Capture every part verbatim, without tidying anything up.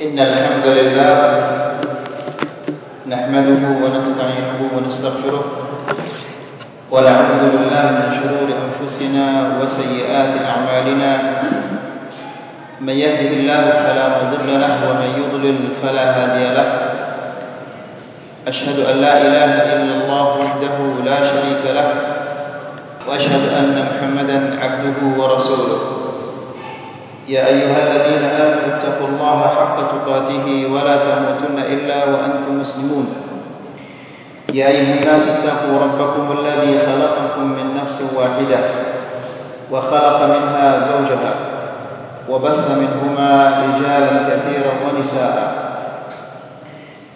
إن الحمد لله نحمده ونستعينه ونستغفره ونعوذ بالله من شرور أنفسنا وسيئات أعمالنا من يهده الله فلا مضل له ومن يضلل فلا هادي له أشهد أن لا إله إلا الله وحده لا شريك له وأشهد أن محمدا عبده ورسوله يا أيها الذين آمنوا اتقوا الله حق تقاته ولا تموتن إلا وأنتم مسلمون يا أيها الناس اتقوا ربكم الذي خلقكم من نفس واحدة وخلق منها زوجها وبث منهما رجالا كثيرا ونساء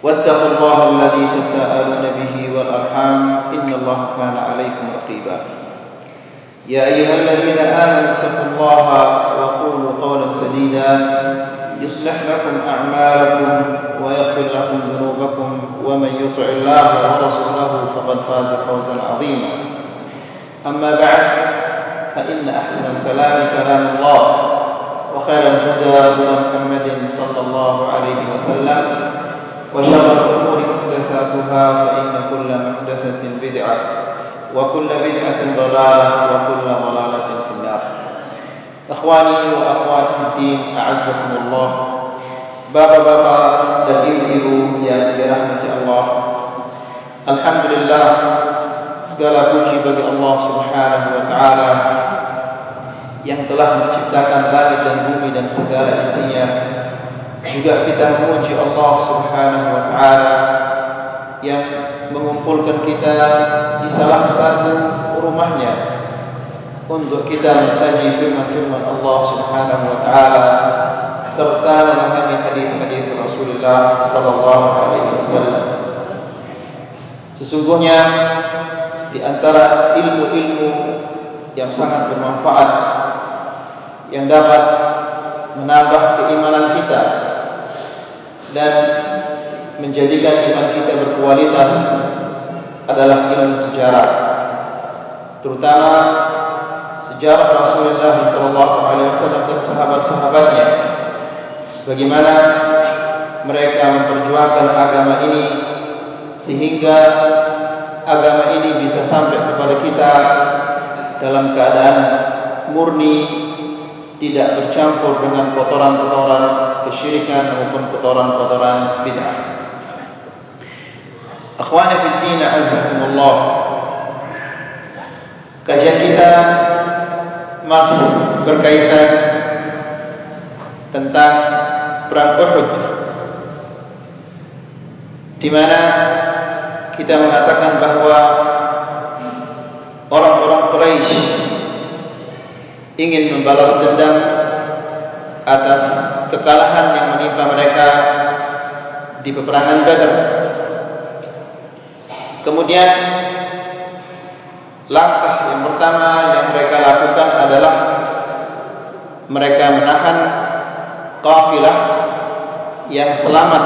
واتقوا الله الذي تساءلون به والأرحام إن الله كان عليكم رقيبا يا أيها الذين آمنوا اتقوا الله وقولوا قولا سديدا يصلح لكم أعمالكم ويغفر لكم ذنوبكم ومن يطع الله ورسوله فقد فاز فوزا عظيما أما بعد فإن أحسن الكلام كلام الله وخير الهدى هدى محمد صلى الله عليه وسلم وشر الأمور محدثاتها فإن كل محدثة بدعة وكل بدعة ضلالة وكل ضلالة في النار. Ikhwani wa akhwati fiddin, a'azzakumullah. Bapak-bapak dan ibu-ibu yang dirahmati Allah. Alhamdulillah, segala puji bagi Allah Subhanahu wa taala yang telah menciptakan langit dan bumi dan segala isinya. Juga kita memuji Allah Subhanahu wa taala yang mengumpulkan kita di salah satu rumahnya untuk kita mengkaji firman-firman Allah Subhanahu wa taala serta memahami hadis-hadis Rasulullah sallallahu alaihi wasallam. Sesungguhnya di antara ilmu-ilmu yang sangat bermanfaat yang dapat menambah keimanan kita dan menjadikan iman kita berkualitas adalah ilmu sejarah, terutama sejarah Rasulullah sallallahu alaihi wasallam dan sahabat-sahabatnya, bagaimana mereka memperjuangkan agama ini sehingga agama ini bisa sampai kepada kita dalam keadaan murni, tidak bercampur dengan kotoran-kotoran kesyirikan maupun kotoran-kotoran bid'ah. Akhwani fi din, azzakumullah. Kajian kita masih berkaitan tentang perang Uhud, di mana kita mengatakan bahawa orang-orang Quraisy ingin membalas dendam atas kekalahan yang menimpa mereka di peperangan Badar. Kemudian langkah yang pertama yang mereka lakukan adalah mereka menahan kafilah yang selamat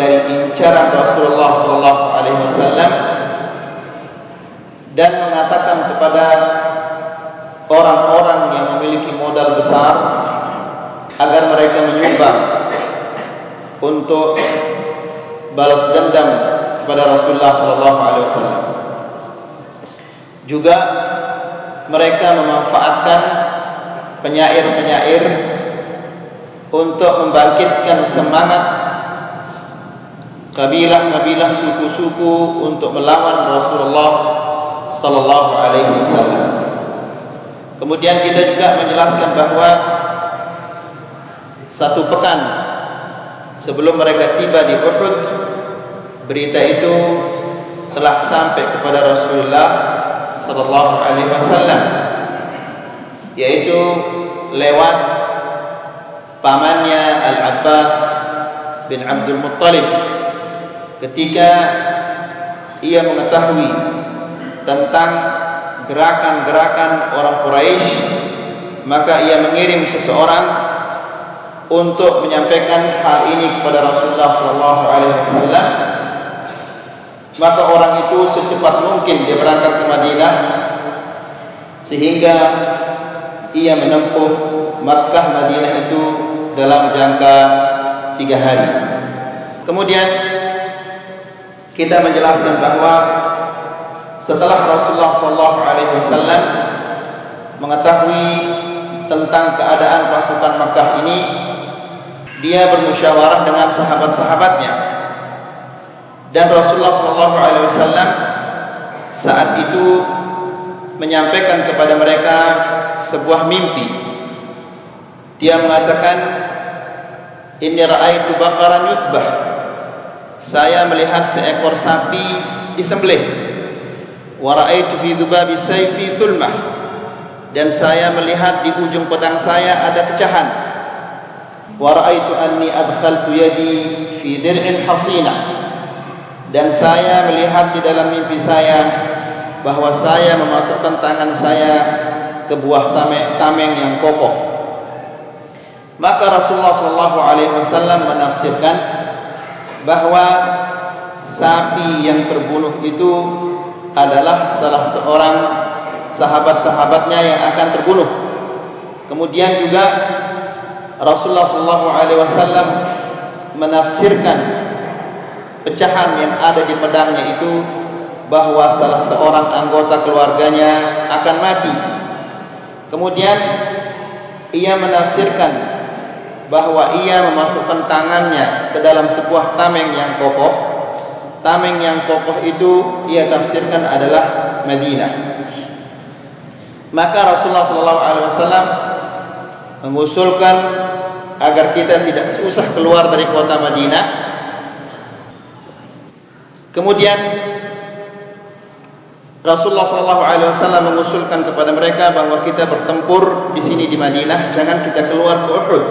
dari incaran Rasulullah sallallahu alaihi wasallam dan mengatakan kepada orang-orang yang memiliki modal besar agar mereka menyumbang untuk balas dendam kepada Rasulullah sallallahu alaihi wasallam. Juga mereka memanfaatkan penyair-penyair untuk membangkitkan semangat kabilah-kabilah, suku-suku untuk melawan Rasulullah sallallahu alaihi wasallam. Kemudian kita juga menjelaskan bahawa satu pekan sebelum mereka tiba di Uhud, berita itu telah sampai kepada Rasulullah sallallahu alaihi wasallam, yaitu lewat pamannya Al-Abbas bin Abdul Muttalib, ketika ia mengetahui tentang gerakan-gerakan orang Quraisy, maka ia mengirim seseorang untuk menyampaikan hal ini kepada Rasulullah sallallahu alaihi wasallam. Maka orang itu secepat mungkin dia berangkat ke Madinah sehingga ia menempuh Makkah Madinah itu dalam jangka tiga hari. Kemudian kita menjelaskan bahawa setelah Rasulullah sallallahu alaihi wasallam mengetahui tentang keadaan pasukan Makkah ini, dia bermusyawarah dengan sahabat-sahabatnya. Dan Rasulullah sallallahu alaihi wasallam saat itu menyampaikan kepada mereka sebuah mimpi. Dia mengatakan, "Inni ra'aitu baqaran yudhbah." Saya melihat seekor sapi disembelih. "Wa ra'aitu fi dhubabi sayfi thulmah." Dan saya melihat di ujung pedang saya ada pecahan. "Wa ra'aitu anni adkhaltu yadi fi dir'in hasinah." Dan saya melihat di dalam mimpi saya bahwa saya memasukkan tangan saya ke buah tameng yang kokoh. Maka Rasulullah sallallahu alaihi wasallam menafsirkan bahwa sapi yang terbunuh itu adalah salah seorang sahabat-sahabatnya yang akan terbunuh. Kemudian juga Rasulullah sallallahu alaihi wasallam menafsirkan pecahan yang ada di pedangnya itu bahwa salah seorang anggota keluarganya akan mati. Kemudian ia menafsirkan bahwa ia memasukkan tangannya ke dalam sebuah tameng yang kokoh. Tameng yang kokoh itu ia tafsirkan adalah Madinah. Maka Rasulullah sallallahu alaihi wasallam mengusulkan agar kita tidak susah keluar dari kota Madinah. Kemudian Rasulullah sallallahu alaihi wasallam mengusulkan kepada mereka bahwa kita bertempur di sini di Madinah, jangan kita keluar ke Uhud.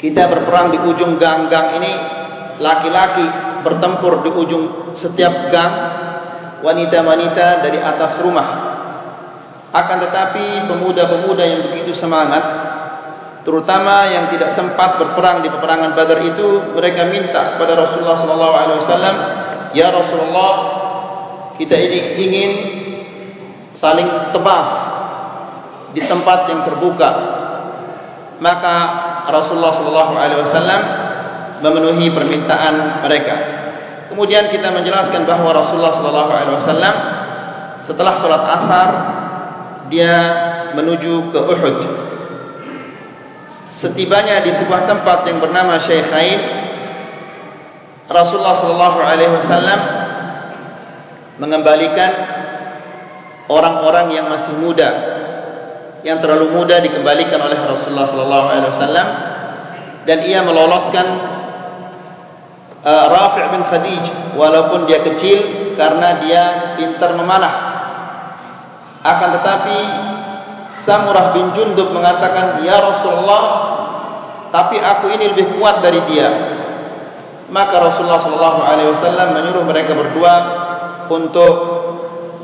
Kita berperang di ujung gang-gang ini, laki-laki bertempur di ujung setiap gang, wanita-wanita dari atas rumah. Akan tetapi pemuda-pemuda yang begitu semangat, terutama yang tidak sempat berperang di peperangan Badar itu, mereka minta kepada Rasulullah sallallahu alaihi wasallam, "Ya Rasulullah, kita ini ingin saling tebas di tempat yang terbuka." Maka Rasulullah sallallahu alaihi wasallam memenuhi permintaan mereka. Kemudian kita menjelaskan bahawa Rasulullah sallallahu alaihi wasallam setelah solat asar dia menuju ke Uhud. Setibanya di sebuah tempat yang bernama Syekhain, Rasulullah sallallahu alaihi wasallam mengembalikan orang-orang yang masih muda. Yang terlalu muda dikembalikan oleh Rasulullah sallallahu alaihi wasallam, dan ia meloloskan uh, Rafi' bin Khadij walaupun dia kecil karena dia pintar memanah. Akan tetapi Samurah bin Jundub mengatakan, "Ya Rasulullah, tapi aku ini lebih kuat dari dia." Maka Rasulullah sallallahu alaihi wasallam menyuruh mereka berdua untuk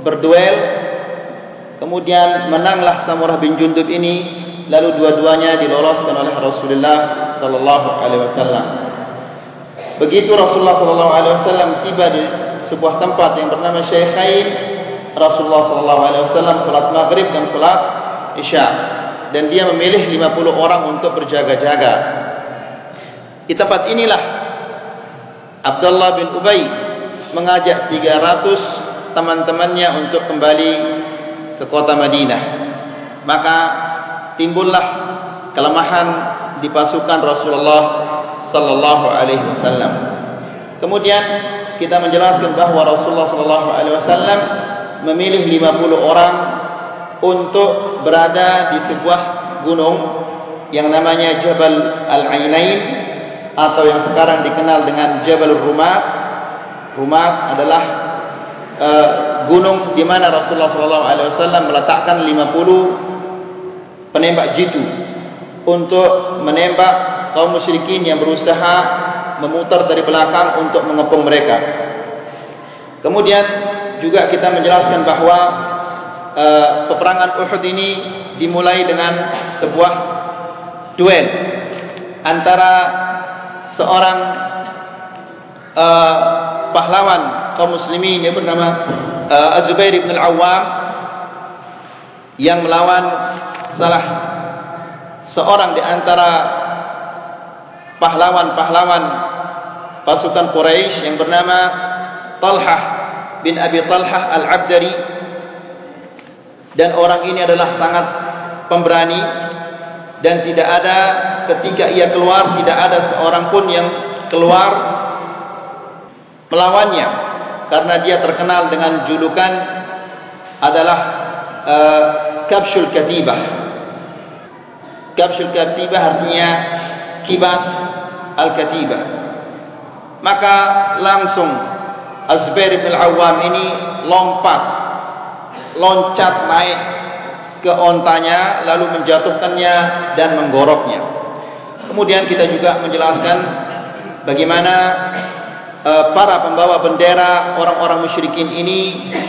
berduel. Kemudian menanglah Samurah bin Jundub ini, lalu dua-duanya diloloskan oleh Rasulullah sallallahu alaihi wasallam. Begitu Rasulullah sallallahu alaihi wasallam tiba di sebuah tempat yang bernama Syekhain, Rasulullah sallallahu alaihi wasallam salat maghrib dan salat isya, dan dia memilih lima puluh orang untuk berjaga-jaga. Di tempat inilah Abdullah bin Ubay mengajak tiga ratus teman-temannya untuk kembali ke kota Madinah. Maka timbullah kelemahan di pasukan Rasulullah sallallahu alaihi wasallam. Kemudian kita menjelaskan bahawa Rasulullah sallallahu alaihi wasallam memilih lima puluh orang untuk berada di sebuah gunung yang namanya Jabal Al-Ainain, atau yang sekarang dikenal dengan Jabal Rumat. Rumat adalah uh, gunung di mana Rasulullah sallallahu alaihi wasallam meletakkan lima puluh penembak jitu untuk menembak kaum musyrikin yang berusaha memutar dari belakang untuk mengepung mereka. Kemudian juga kita menjelaskan bahawa uh, peperangan Uhud ini dimulai dengan sebuah duel antara seorang uh, pahlawan kaum muslimin yang bernama uh, Az-Zubair bin Al-Awwam yang melawan salah seorang di antara pahlawan-pahlawan pasukan Quraisy yang bernama Talhah bin Abi Talhah Al-Abdari, dan orang ini adalah sangat pemberani, dan tidak ada ketika ia keluar tidak ada seorang pun yang keluar melawannya, karena dia terkenal dengan julukan adalah uh, Kabsyul Katibah. Kabsyul Katibah artinya kibas Al-Katibah. Maka langsung Az-Zubair bin Al-Awwam ini lompat, loncat naik ke ontanya, lalu menjatuhkannya dan menggoroknya. Kemudian kita juga menjelaskan bagaimana uh, para pembawa bendera orang-orang musyrikin ini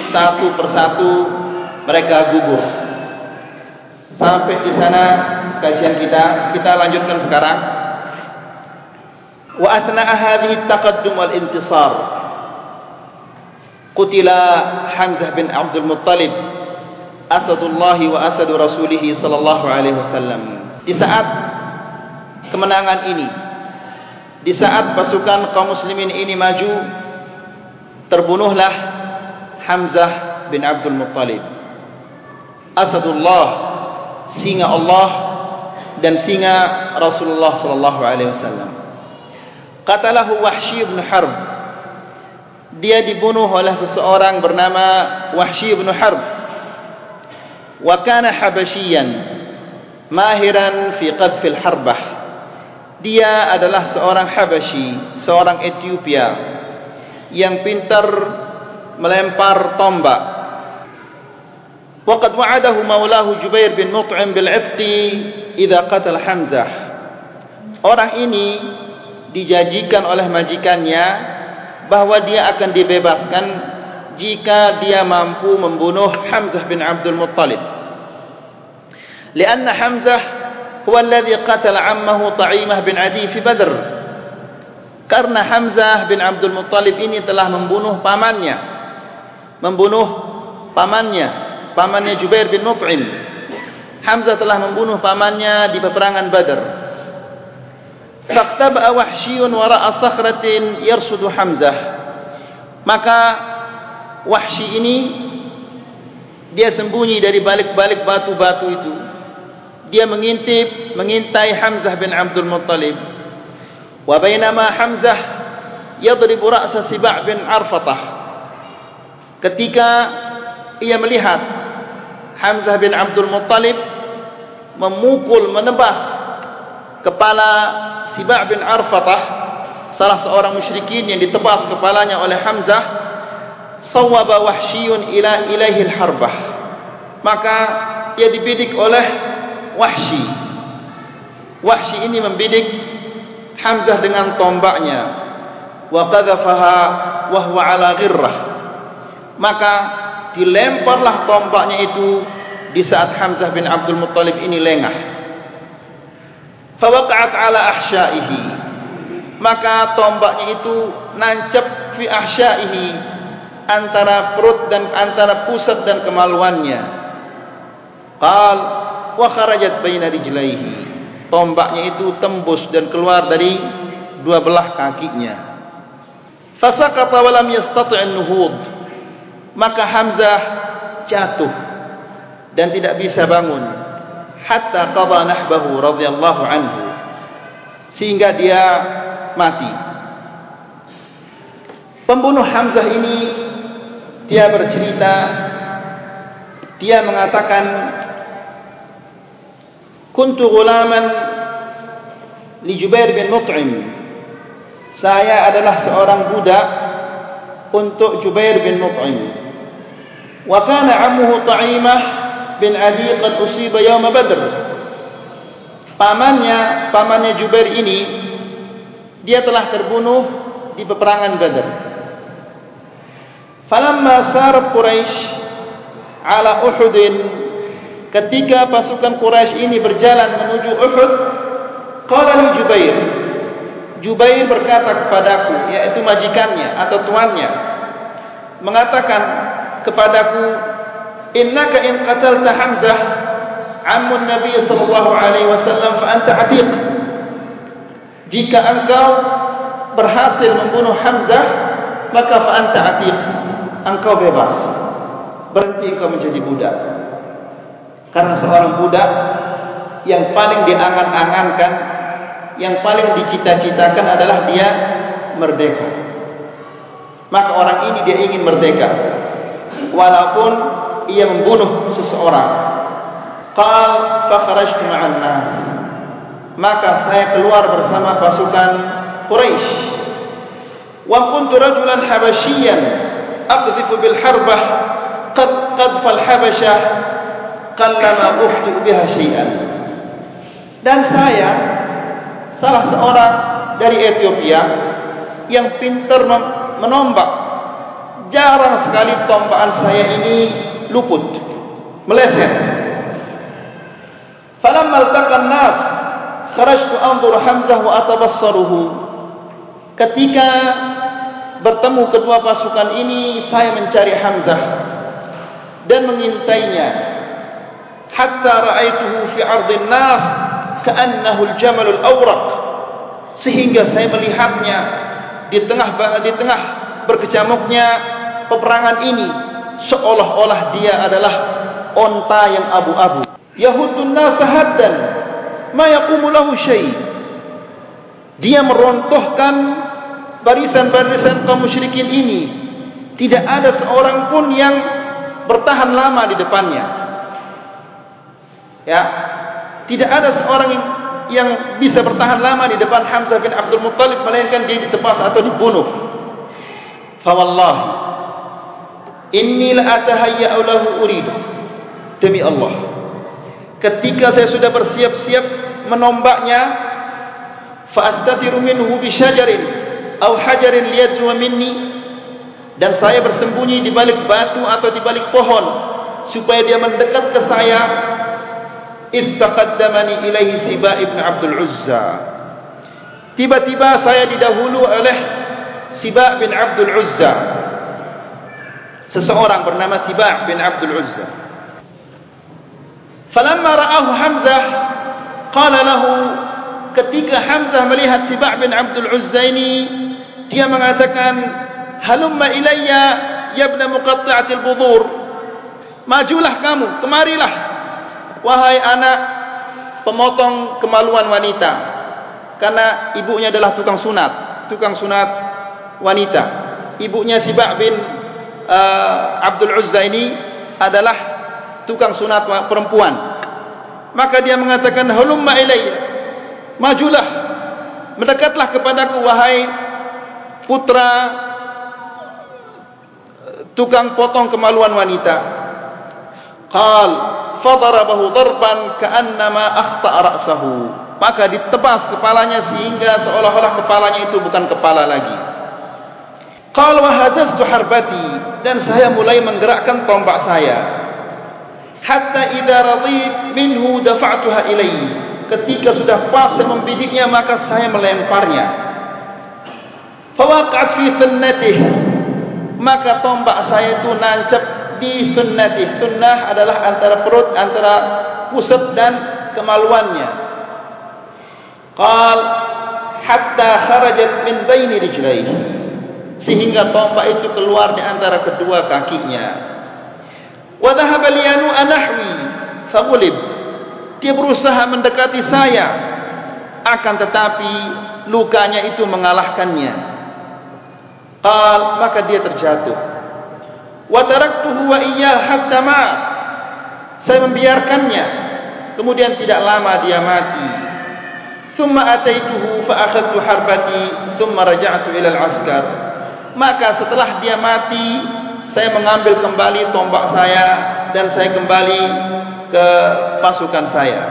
satu persatu mereka gugur. Sampai di sana kajian kita, kita lanjutkan sekarang. Wa asna'a hadhihi at-taqaddum wal intisar qutila Hamzah bin Abdul Muttalib asadullah wa asad rasulih sallallahu alaihi wasallam. Di saat kemenangan ini, di saat pasukan kaum muslimin ini maju, terbunuhlah Hamzah bin Abdul Muttalib, asadullah, singa Allah dan singa Rasulullah sallallahu alaihi wasallam. Qatalahu Wahsy bin Harb. Dia dibunuh oleh seseorang bernama Wahsy bin Harb. Wa kana habasyian mahiran fi qadfil harbah. Dia adalah seorang Habasyi, seorang Ethiopia yang pintar melempar tombak. وقد وعده مولاه جبير بن مطعم بالعتق إذا قتل حمزة. Orang ini dijanjikan oleh majikannya bahwa dia akan dibebaskan jika dia mampu membunuh Hamzah bin Abdul Muttalib. Karena Hamzah huwa alladhi qatala ammahu Ta'imah bin Adi fi Badr. Karena Hamzah bin Abdul Muttalib ini telah membunuh pamannya, membunuh pamannya. Pamannya Jubair bin Mut'im. Hamzah telah membunuh pamannya di peperangan Badar. Faqtaba Wahsyiun wara'a sakhratin yarsudu Hamzah. Maka Wahsy ini dia sembunyi dari balik-balik batu-batu itu. Dia mengintip, mengintai Hamzah bin Abdul Muttalib. Wa bainama Hamzah yadribu ra'sa Siba' bin Arfatah. Ketika ia melihat Hamzah bin Abdul Muttalib memukul, menebas kepala Siba' bin Arfatah, salah seorang musyrikin yang ditebas kepalanya oleh Hamzah, sawaba Wahsyiun ila ilaihi al-harbah. Maka ia dibidik oleh Wahsy. Wahsy ini membidik Hamzah dengan tombaknya. Wa qadhafaha wa huwa ala ghirrah. Maka dilemparlah tombaknya itu di saat Hamzah bin Abdul Muttalib ini lengah. Fawaqa'at ala ahsyaihi. Maka tombaknya itu nancap fi ahsyaihi, antara perut dan antara pusat dan kemaluannya. Qal wa kharajat baina rijlaihi. Tombaknya itu tembus dan keluar dari dua belah kakinya. Fasaqata wa lam yastati' an-nuhud. Maka Hamzah jatuh dan tidak bisa bangun. Hatta qada nahbahu radhiyallahu anhu. Sehingga dia mati. Pembunuh Hamzah ini dia bercerita, dia mengatakan, kuntu ghulaman li Jubair bin Mut'im. Saya adalah seorang budak untuk Jubair bin Mut'im. وكان عمه طعيمة بن عدي قد أصيب يوم بدر. Pamannya, pamannya Jubair ini dia telah terbunuh di peperangan Badar. Falamma sarat Quraisy ala Uhud, ketika pasukan Quraisy ini berjalan menuju Uhud, qala li Jubair. Jubair berkata kepadaku, yaitu majikannya atau tuannya, mengatakan kepadaku, innaka in qatalta Hamzah ammun Nabi sallallahu alaihi wasallam fa anta atiq. Jika engkau berhasil membunuh Hamzah, maka fa'anta atiq, engkau bebas. Berhenti engkau menjadi budak. Karena seorang budak yang paling diangan-angankan, yang paling dicita-citakan adalah dia merdeka. Maka orang ini dia ingin merdeka, walaupun ia membunuh seseorang. Qal fakhrajtu ma'an nas, maka saya keluar bersama pasukan Quraisy. Wa kuntu rajulan habasyian aqdhifu bil harbah qad qadfa al habasyah qallama uhtu biha syai'an. Dan saya salah seorang dari Ethiopia yang pintar menombak. Jarang sekali tombakan saya ini luput, meleset. Falamma altaqa an-nas kharajtu anzur Hamzah wa atabassaruhu. Ketika bertemu kedua pasukan ini, saya mencari Hamzah dan mengintainya. Hatta ra'aituhu fi ardin nas ka'annahu al-jamal al-awraq. Sehingga saya melihatnya di tengah di tengah berkecamuknya peperangan ini, seolah-olah dia adalah onta yang abu-abu. Yahudun nas haddan ma yaqumu lahu syai. Dia merontohkan barisan-barisan kaum musyrikin ini. Tidak ada seorang pun yang bertahan lama di depannya. Ya, tidak ada seorang yang, yang bisa bertahan lama di depan Hamzah bin Abdul Muttalib, melainkan dia ditepas atau dibunuh. Fa wallahi inni la atahayya lahu uridu. Demi Allah, ketika saya sudah bersiap-siap menombaknya, fa'astatiru minhu bi syajarin aw hajarin liyadnu minni, dan saya bersembunyi di balik batu atau di balik pohon supaya dia mendekat ke saya. Istaqaddamani ilaihi Siba ibn Abdul Uzza. Tiba-tiba saya didahulu oleh Siba bin Abdul Uzza, seseorang bernama Siba bin Abdul Uzza. Falamma ra'ahu Hamzah qala lahu, ketika Hamzah melihat Siba' bin Abdul Uzza ini, dia mengatakan, halumma ilayya ya ibn muqatta'atil budur, majulah kamu, kemarilah wahai anak pemotong kemaluan wanita, karena ibunya adalah tukang sunat, tukang sunat wanita. Ibunya Siba' bin uh, Abdul Uzza ini adalah tukang sunat perempuan. Maka dia mengatakan, halumma ilayya, majulah, mendekatlah kepadaku wahai putra tukang potong kemaluan wanita. Qal fadarabahu darban ka'annama akhta'a ra'sahu. Maka ditebas kepalanya sehingga seolah-olah kepalanya itu bukan kepala lagi. Qal wa hadastu harbati, dan saya mulai menggerakkan tombak saya. Hatta idza radit minhu dafa'tuha ilayhi, ketika sudah pas membidiknya maka saya melemparnya. Fawaqa'at fi sunnatih, maka tombak saya itu nancap di sunnatih. Sunnah adalah antara perut, antara pusat dan kemaluannya. Qal hatta kharajat min baini rijlaihi, sehingga tombak itu keluar di antara kedua kakinya. Wa dhahaba liyanu anahwi fagulib, dia berusaha mendekati saya, akan tetapi lukanya itu mengalahkannya. Qal, maka dia terjatuh. Wa taraktuhu wa iyyah hatta mat, saya membiarkannya, kemudian tidak lama dia mati. Thumma ataituhu fa akhadtu harbati thumma raja'tu ila al-askar, maka setelah dia mati saya mengambil kembali tombak saya dan saya kembali ke pasukan saya.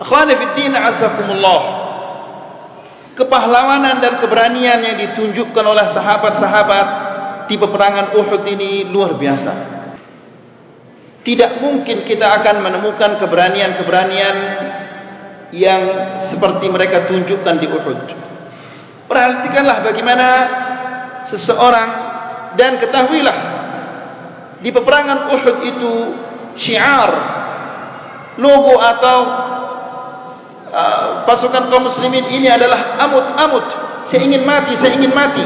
Akhwani fiddin azzakumullah. Kepahlawanan dan keberanian yang ditunjukkan oleh sahabat-sahabat di peperangan Uhud ini luar biasa. Tidak mungkin kita akan menemukan keberanian-keberanian yang seperti mereka tunjukkan di Uhud. Perhatikanlah bagaimana seseorang, dan ketahuilah di peperangan Uhud itu syiar, logo atau uh, pasukan kaum muslimin ini adalah amut-amut. Saya ingin mati, saya ingin mati.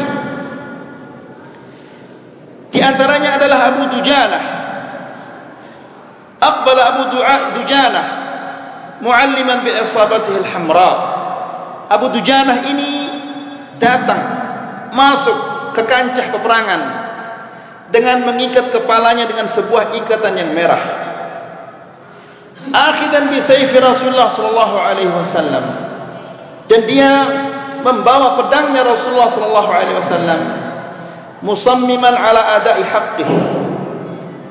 Di antaranya adalah Abu Dujanah. Aqbala Abu Dujanah mu'alliman bi isabatihi al-hamra. Abu Dujanah ini datang masuk ke kancah peperangan dengan mengikat kepalanya dengan sebuah ikatan yang merah. Akhidan bi sayf Rasulullah sallallahu alaihi wasallam, dan dia membawa pedangnya Rasulullah sallallahu alaihi wasallam musammiman ala ada'i haqqih.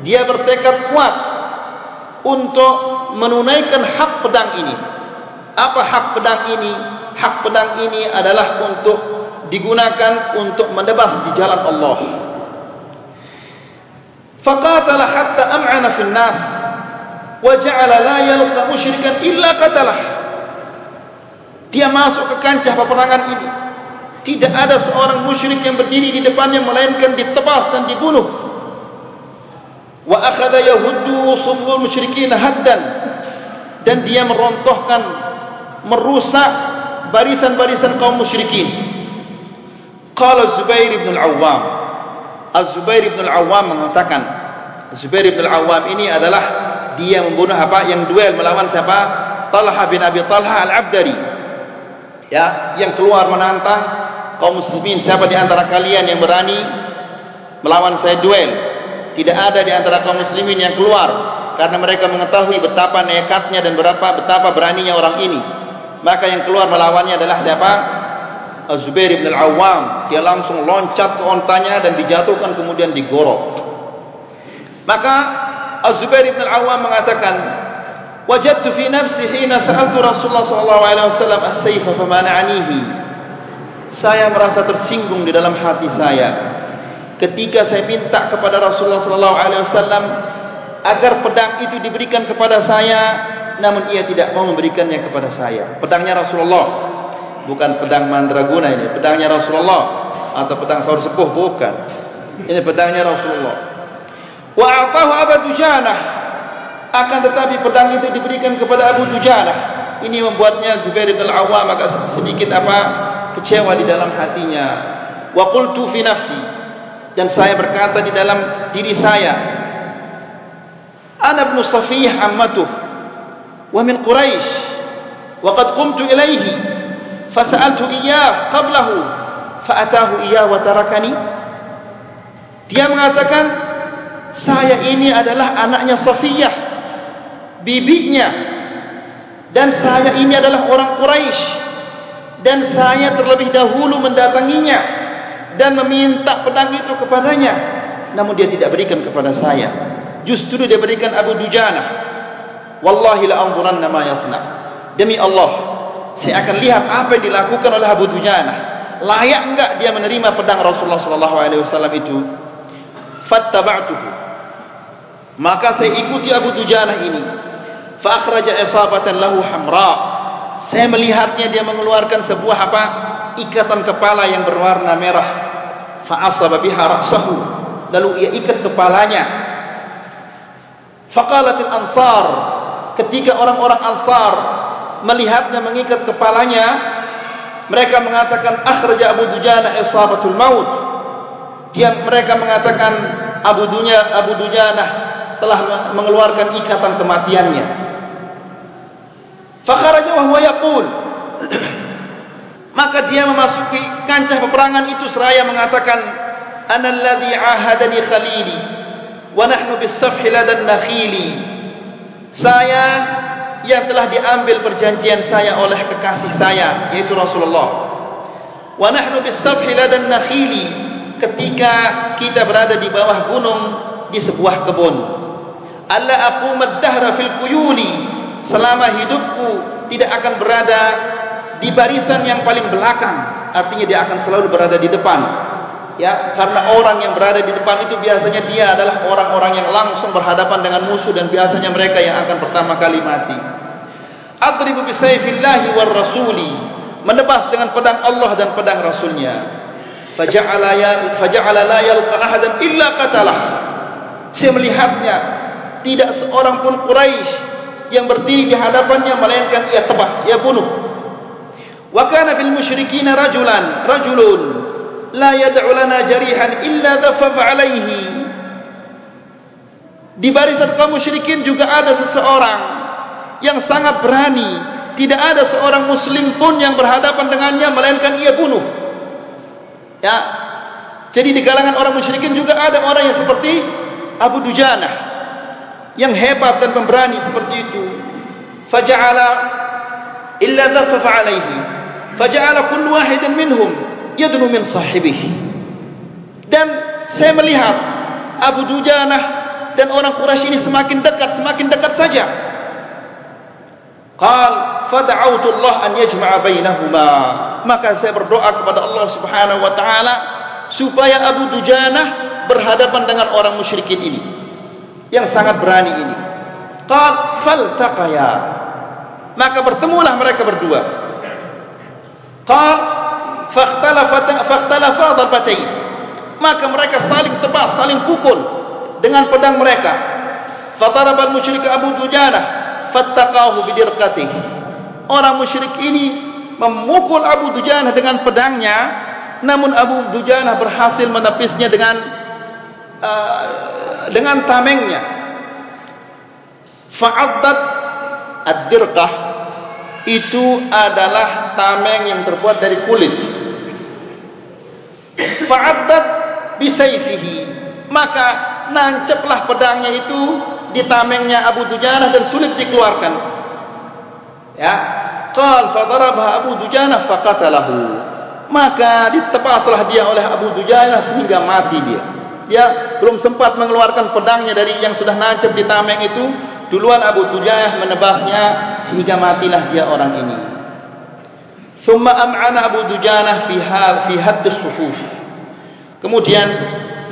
Dia bertekad kuat untuk menunaikan hak pedang ini. Apa hak pedang ini? Hak pedang ini adalah untuk digunakan untuk menebas di jalan Allah. Faqatala hatta am'ana fil nas wa ja'ala la yalqa musyrikan illa qatalah. Dia masuk ke kancah peperangan ini, tidak ada seorang musyrik yang berdiri di depannya melainkan ditebas dan dibunuh. Wa akhadha yahuddu suful musyrikin haddan, dan dia merontohkan, merusak barisan-barisan kaum musyrikin. Qala Zubair bin Al-Awwam. Az-Zubair bin Al-Awwam mengatakan, Zubair bin Al-Awwam ini adalah dia membunuh apa? Yang duel melawan siapa? Talha bin Abi Talha Al-Abdari. Ya, yang keluar menantang kaum muslimin, siapa di antara kalian yang berani melawan saya duel? Tidak ada di antara kaum muslimin yang keluar, karena mereka mengetahui betapa nekatnya dan berapa betapa beraninya orang ini. Maka yang keluar melawannya adalah siapa? Az-Zubair bin Al-Awwam. Dia langsung loncat ke ontanya dan dijatuhkan kemudian digorok. Maka Az-Zubair bin Al-Awwam mengatakan, wajadtu fi nafsi hina sa'altu Rasulullah sallallahu alaihi wasallam as-sayfa famana'anihi. Saya merasa tersinggung di dalam hati saya ketika saya minta kepada Rasulullah sallallahu alaihi wasallam agar pedang itu diberikan kepada saya, namun ia tidak mau memberikannya kepada saya. Pedangnya Rasulullah, bukan pedang mandraguna ini, pedangnya Rasulullah atau pedang saur sepuh, bukan. Ini pedangnya Rasulullah. Wa'atahu Abu Dujanah, akan tetapi pedang itu diberikan kepada Abu Dujanah. Ini membuatnya Zubair bin Al-Awwam agak sedikit apa kecewa di dalam hatinya. Wa qultu fi nafsi, dan saya berkata di dalam diri saya, ana ibn Safih ammatuh wa min Quraisy wa qad qumtu ilaihi fa sa'altu iyyah qablahu fa atahu iyyah wa tarakani. Dia mengatakan, saya ini adalah anaknya Safiyah, bibinya, dan saya ini adalah orang Quraisy, dan saya terlebih dahulu mendatanginya dan meminta pedang itu kepadanya, namun dia tidak berikan kepada saya, justru dia berikan Abu Dujanah. Wallahi la anzuranna ma yasna, demi Allah saya akan lihat apa yang dilakukan oleh Abu Dujanah, layak enggak dia menerima pedang Rasulullah sallallahu alaihi wasallam itu. Fattaba'tuhu, maka saya ikuti Abu Dujanah ini. Fa akhraja isabatan lahu hamra. Saya melihatnya dia mengeluarkan sebuah apa? Ikatan kepala yang berwarna merah. Fa asaba biha ra'sahu. Lalu ia ikat kepalanya. Faqalatil ansar, ketika orang-orang Ansar melihatnya mengikat kepalanya, mereka mengatakan akhraja Abu Dujanah isabatul maut. Dia mereka mengatakan Abu Dunya Abu Dujanah telah mengeluarkan ikatan kematiannya. Fakharaja wa huwa yaqul, maka dia memasuki kancah peperangan itu seraya mengatakan, ana alladhi ahadani khalili wa nahnu bis-safhi ladan nakhili. Saya yang telah diambil perjanjian saya oleh kekasih saya yaitu Rasulullah. Wa nahnu bis-safhi ladan nakhili, ketika kita berada di bawah gunung di sebuah kebun. Allah aku madhara fil kuyuni, selama hidupku tidak akan berada di barisan yang paling belakang, artinya dia akan selalu berada di depan, ya, karena orang yang berada di depan itu biasanya dia adalah orang-orang yang langsung berhadapan dengan musuh dan biasanya mereka yang akan pertama kali mati. Adribu bisayfillahi war rasuli, menebas dengan pedang Allah dan pedang Rasulnya. Faja'ala ya faja'ala la yalqa ahadan illa qatalah. Saya melihatnya tidak seorang pun Quraisy yang berdiri di hadapannya melainkan ia tebas, ia bunuh. Wa kana bil musyrikin rajulan rajulun la yad'u lana jarihan illa dhafaf alaihi. Di barisan kaum musyrikin juga ada seseorang yang sangat berani, tidak ada seorang muslim pun yang berhadapan dengannya melainkan ia bunuh. Ya. Jadi di kalangan orang musyrikin juga ada orang yang seperti Abu Dujanah yang hebat dan pemberani seperti itu. Faja'ala illa dhafaf alaihi. Faja'ala kullu wahidin minhum yadnu min sahibihi. Dan saya melihat Abu Dujanah dan orang Quraisy ini semakin dekat, semakin dekat saja. Qal fad'autu Allah an yajma'a bainahuma. Maka saya berdoa kepada Allah Subhanahu wa taala supaya Abu Dujanah berhadapan dengan orang musyrikin ini yang sangat berani ini. Qal faltaqaya. Maka bertemulah mereka berdua. Qal fakhtalafat fakhtalafa darbatay. Maka mereka saling tebas, saling pukul dengan pedang mereka. Fatarabal musyrik Abu Dujanah fattaqahu bidirqatih. Orang musyrik ini memukul Abu Dujanah dengan pedangnya, namun Abu Dujanah berhasil menepisnya dengan uh, dengan tamengnya. Fa'addat ad-dirqah itu adalah tameng yang terbuat dari kulit. Fa'addat bisayfihi, maka nancaplah pedangnya itu di tamengnya Abu Dujanah dan sulit dikeluarkan. Ya, qal fa darabaha Abu Dujanah fa qatalahu. Maka ditebaslah dia oleh Abu Dujanah sehingga mati dia. Dia belum sempat mengeluarkan pedangnya dari yang sudah nancap di tameng itu, duluan Abu Dujanah menebasnya sehingga matilah dia orang ini. Tsumma am'ana Abu Dujanah fi hal fi hadd as-sufuf. Kemudian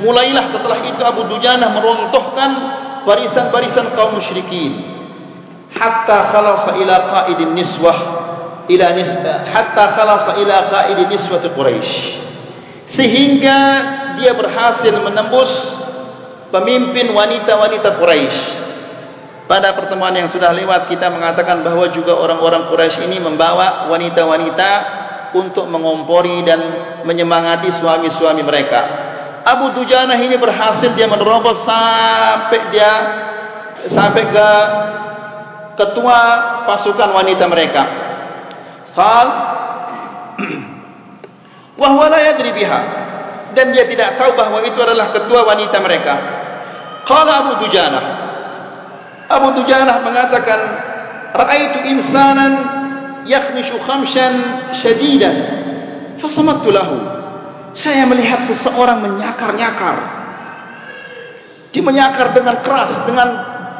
mulailah setelah itu Abu Dujanah merontohkan barisan-barisan kaum musyrikin. Hatta khalasa ila qaidin niswah ila nisba, hatta khalasa ila qaidin niswah Quraisy. Sehingga dia berhasil menembus pemimpin wanita-wanita Quraisy. Pada pertemuan yang sudah lewat kita mengatakan bahawa juga orang-orang Quraisy ini membawa wanita-wanita untuk mengompori dan menyemangati suami-suami mereka. Abu Dujanah ini berhasil dia menerobos sampai dia sampai ke ketua pasukan wanita mereka. Qal wa huwa la yadri biha, dan dia tidak tahu bahawa itu adalah ketua wanita mereka. Qala Abu Dujanah, Abu Dujanah mengatakan, ra'aitu insanan yakhmishu khamshan shadidan fa samattu lahu. Saya melihat seseorang menyakar-nyakar. Dia menyakar dengan keras, dengan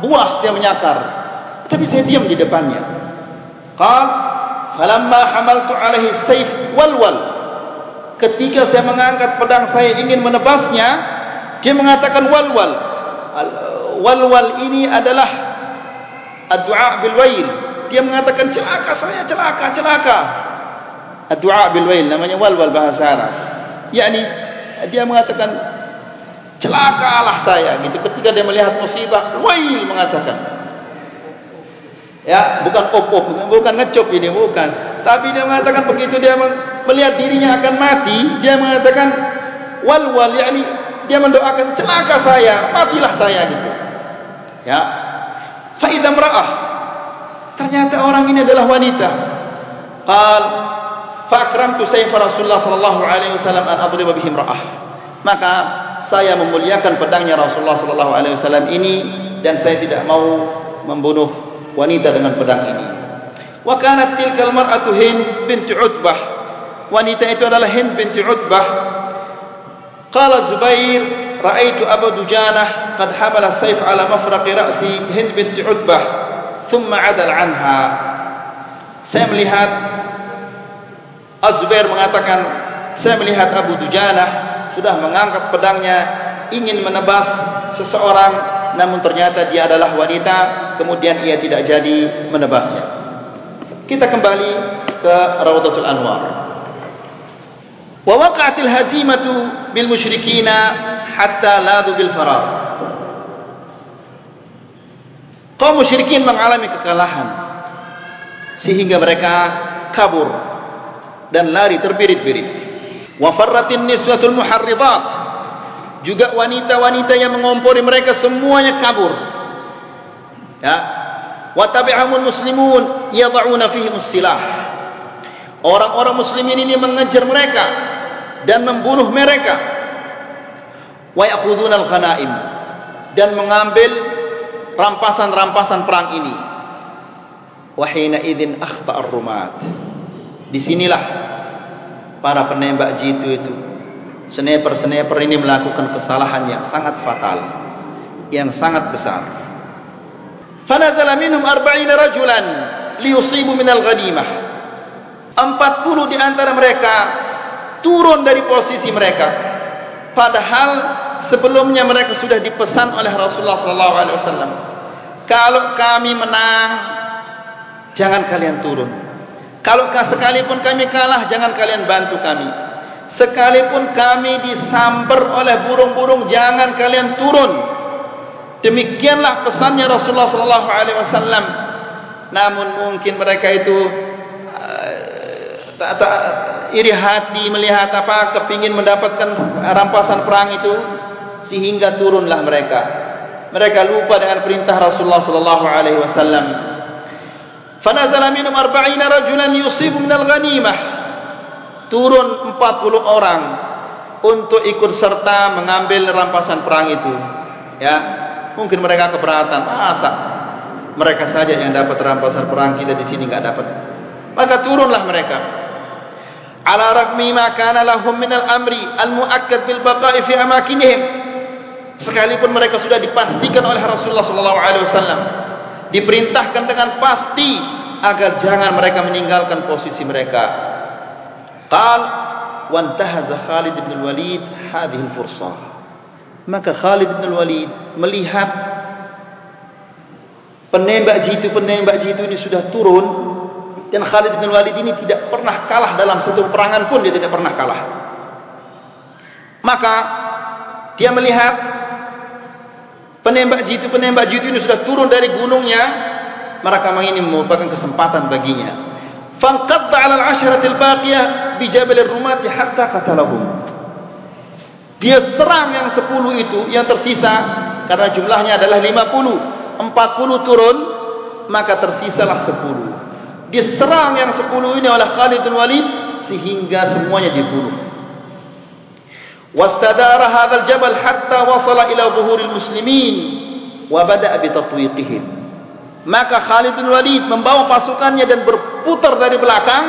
buas dia menyakar. Tapi saya diam di depannya. Qal falamma hamaltu alaihi sayf walwal. Ketika saya mengangkat pedang saya ingin menebasnya, dia mengatakan walwal. Walwal ini adalah ad-du'a bil wail. Dia mengatakan celaka saya, celaka, celaka. Ad-du'a bil wail namanya walwal bahasa Arab. Yakni dia mengatakan celakalah saya gitu ketika dia melihat musibah. Wail mengatakan, ya bukan op-op, bukan ngecop ini bukan, tapi dia mengatakan begitu dia melihat dirinya akan mati dia mengatakan walwal, yakni dia mendoakan celaka saya, matilah saya gitu. Ya, fa idza mar'ah, ternyata orang ini adalah wanita. Qal fakramtu sayfa Rasulullah sallallahu alaihi wasallam an adriba bihi imra'ah. Maka saya memuliakan pedangnya Rasulullah sallallahu alaihi wasallam ini dan saya tidak mau membunuh wanita dengan pedang ini. Wa kanat tilkal mar'atu Hind binti Utbah. Wanita itu adalah Hind binti Utbah. Qala Zubair ra'aitu Abu Dujanah qad hamala as-sayf ala mafraqi ra'si Hind binti Utbah thumma 'adala 'anha. Saya melihat Az-Zubair mengatakan, saya melihat Abu Dujanah sudah mengangkat pedangnya ingin menebas seseorang, namun ternyata dia adalah wanita, kemudian ia tidak jadi menebasnya. Kita kembali ke Rawdatul Anwar. Wa waqa'atil hazimatu bil musyrikina hatta ladu bil farar. Kaum musyrikin mengalami kekalahan sehingga mereka kabur dan lari terbirit-birit. Wa farratin niswatul muharribat, juga wanita-wanita yang mengompori mereka semuanya kabur. Ya. Wa tabi'ahumul muslimun yad'una fihim silah. Orang-orang muslimin ini mengejar mereka dan membunuh mereka. Wa ya'khudunal ghanaim, dan mengambil rampasan-rampasan perang ini. Wa hina idzin akhta'ar rumat. Disinilah para penembak jitu itu, sniper-sniper ini melakukan kesalahan yang sangat fatal, yang sangat besar. Fa nazala minhum arba'ina rajulan liyusibu minal ghanimah. empat puluh di antara mereka turun dari posisi mereka, padahal sebelumnya mereka sudah dipesan oleh Rasulullah sallallahu alaihi wasallam, kalau kami menang jangan kalian turun, kalau sekalipun kami kalah jangan kalian bantu kami, sekalipun kami disambar oleh burung-burung jangan kalian turun. Demikianlah pesannya Rasulullah sallallahu alaihi wasallam. Namun mungkin mereka itu tak tak iri hati melihat apa, kepingin mendapatkan rampasan perang itu, sehingga turunlah mereka. Mereka lupa dengan perintah Rasulullah sallallahu alaihi wasallam. Fa nazala minhum arba'ina rajulan yusibu minal ghanimah. Turun empat puluh orang untuk ikut serta mengambil rampasan perang itu. Ya, mungkin mereka keberatan, masa mereka saja yang dapat rampasan perang, kita di sini enggak dapat. Maka turunlah mereka. Ala ragmi ma kana lahum minal amri al-mu'akkad bil baqa'i fi amakinihim. Sekalipun mereka sudah dipastikan oleh Rasulullah sallallahu alaihi wasallam, diperintahkan dengan pasti agar jangan mereka meninggalkan posisi mereka. Qal wa intahaza Khalid bin Walid hadhihi al-fursah. Maka Khalid bin Walid melihat penembak jitu penembak jitu ini sudah turun. Dan Khalid bin Walid ini tidak pernah kalah, dalam satu perangan pun dia tidak pernah kalah. Maka dia melihat penembak jitu penembak jitu ini sudah turun dari gunungnya, mereka ini merupakan kesempatan baginya. Fanqadda 'ala al-'ashratil baqiyah bi jabal ar-rumat hatta qatalahum. Dia serang yang sepuluh itu yang tersisa, karena jumlahnya adalah lima puluh, empat puluh turun, maka tersisalah sepuluh. Diserang yang sepuluh ini oleh Khalid bin Walid sehingga semuanya dibunuh. Wastadara hadzal jabal hatta wasala ila zuhuril muslimin wa bada'a bi tatwiqihim. Maka Khalid bin Walid membawa pasukannya dan berputar dari belakang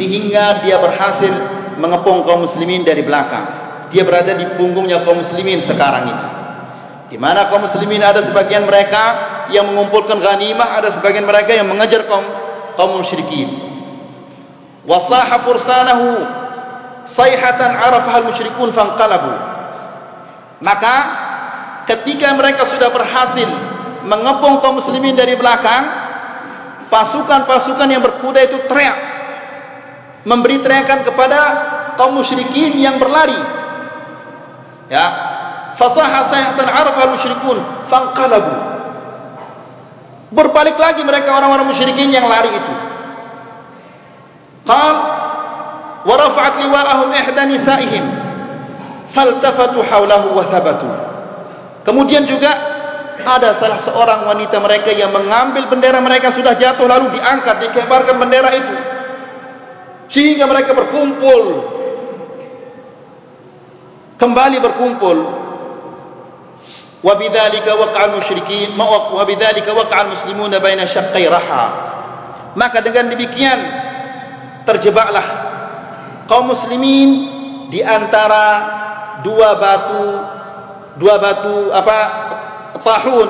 sehingga dia berhasil mengepung kaum muslimin dari belakang. Dia berada di punggungnya kaum muslimin sekarang ini. Di mana kaum muslimin ada sebagian mereka yang mengumpulkan ghanimah, ada sebagian mereka yang mengejar kaum kaum musyrikin. Wasaha fursanahu sayhatan arafaha al-musyrikun fanqalabu. Maka ketika mereka sudah berhasil mengepung kaum muslimin dari belakang, pasukan-pasukan yang berkuda itu teriak, memberi teriakan kepada kaum musyrikin yang berlari. Ya, fasaha sayhatan arafaha al-musyrikun fanqalabu. Berbalik lagi mereka orang-orang musyrikin yang lari itu. Qal wa rafa'at liwa'ahum ihda nisa'ihim faltafatu hawlahu wa thabatu. Kemudian juga ada salah seorang wanita mereka yang mengambil bendera mereka sudah jatuh, lalu diangkat, dikebarkan bendera itu sehingga mereka berkumpul kembali berkumpul. Wabidzalika waqa'al musyrikin wa bidzalika waqa'al muslimuna baina syaqqai raha. Maka dengan demikian terjebaklah kaum muslimin di antara dua batu dua batu apa tahun,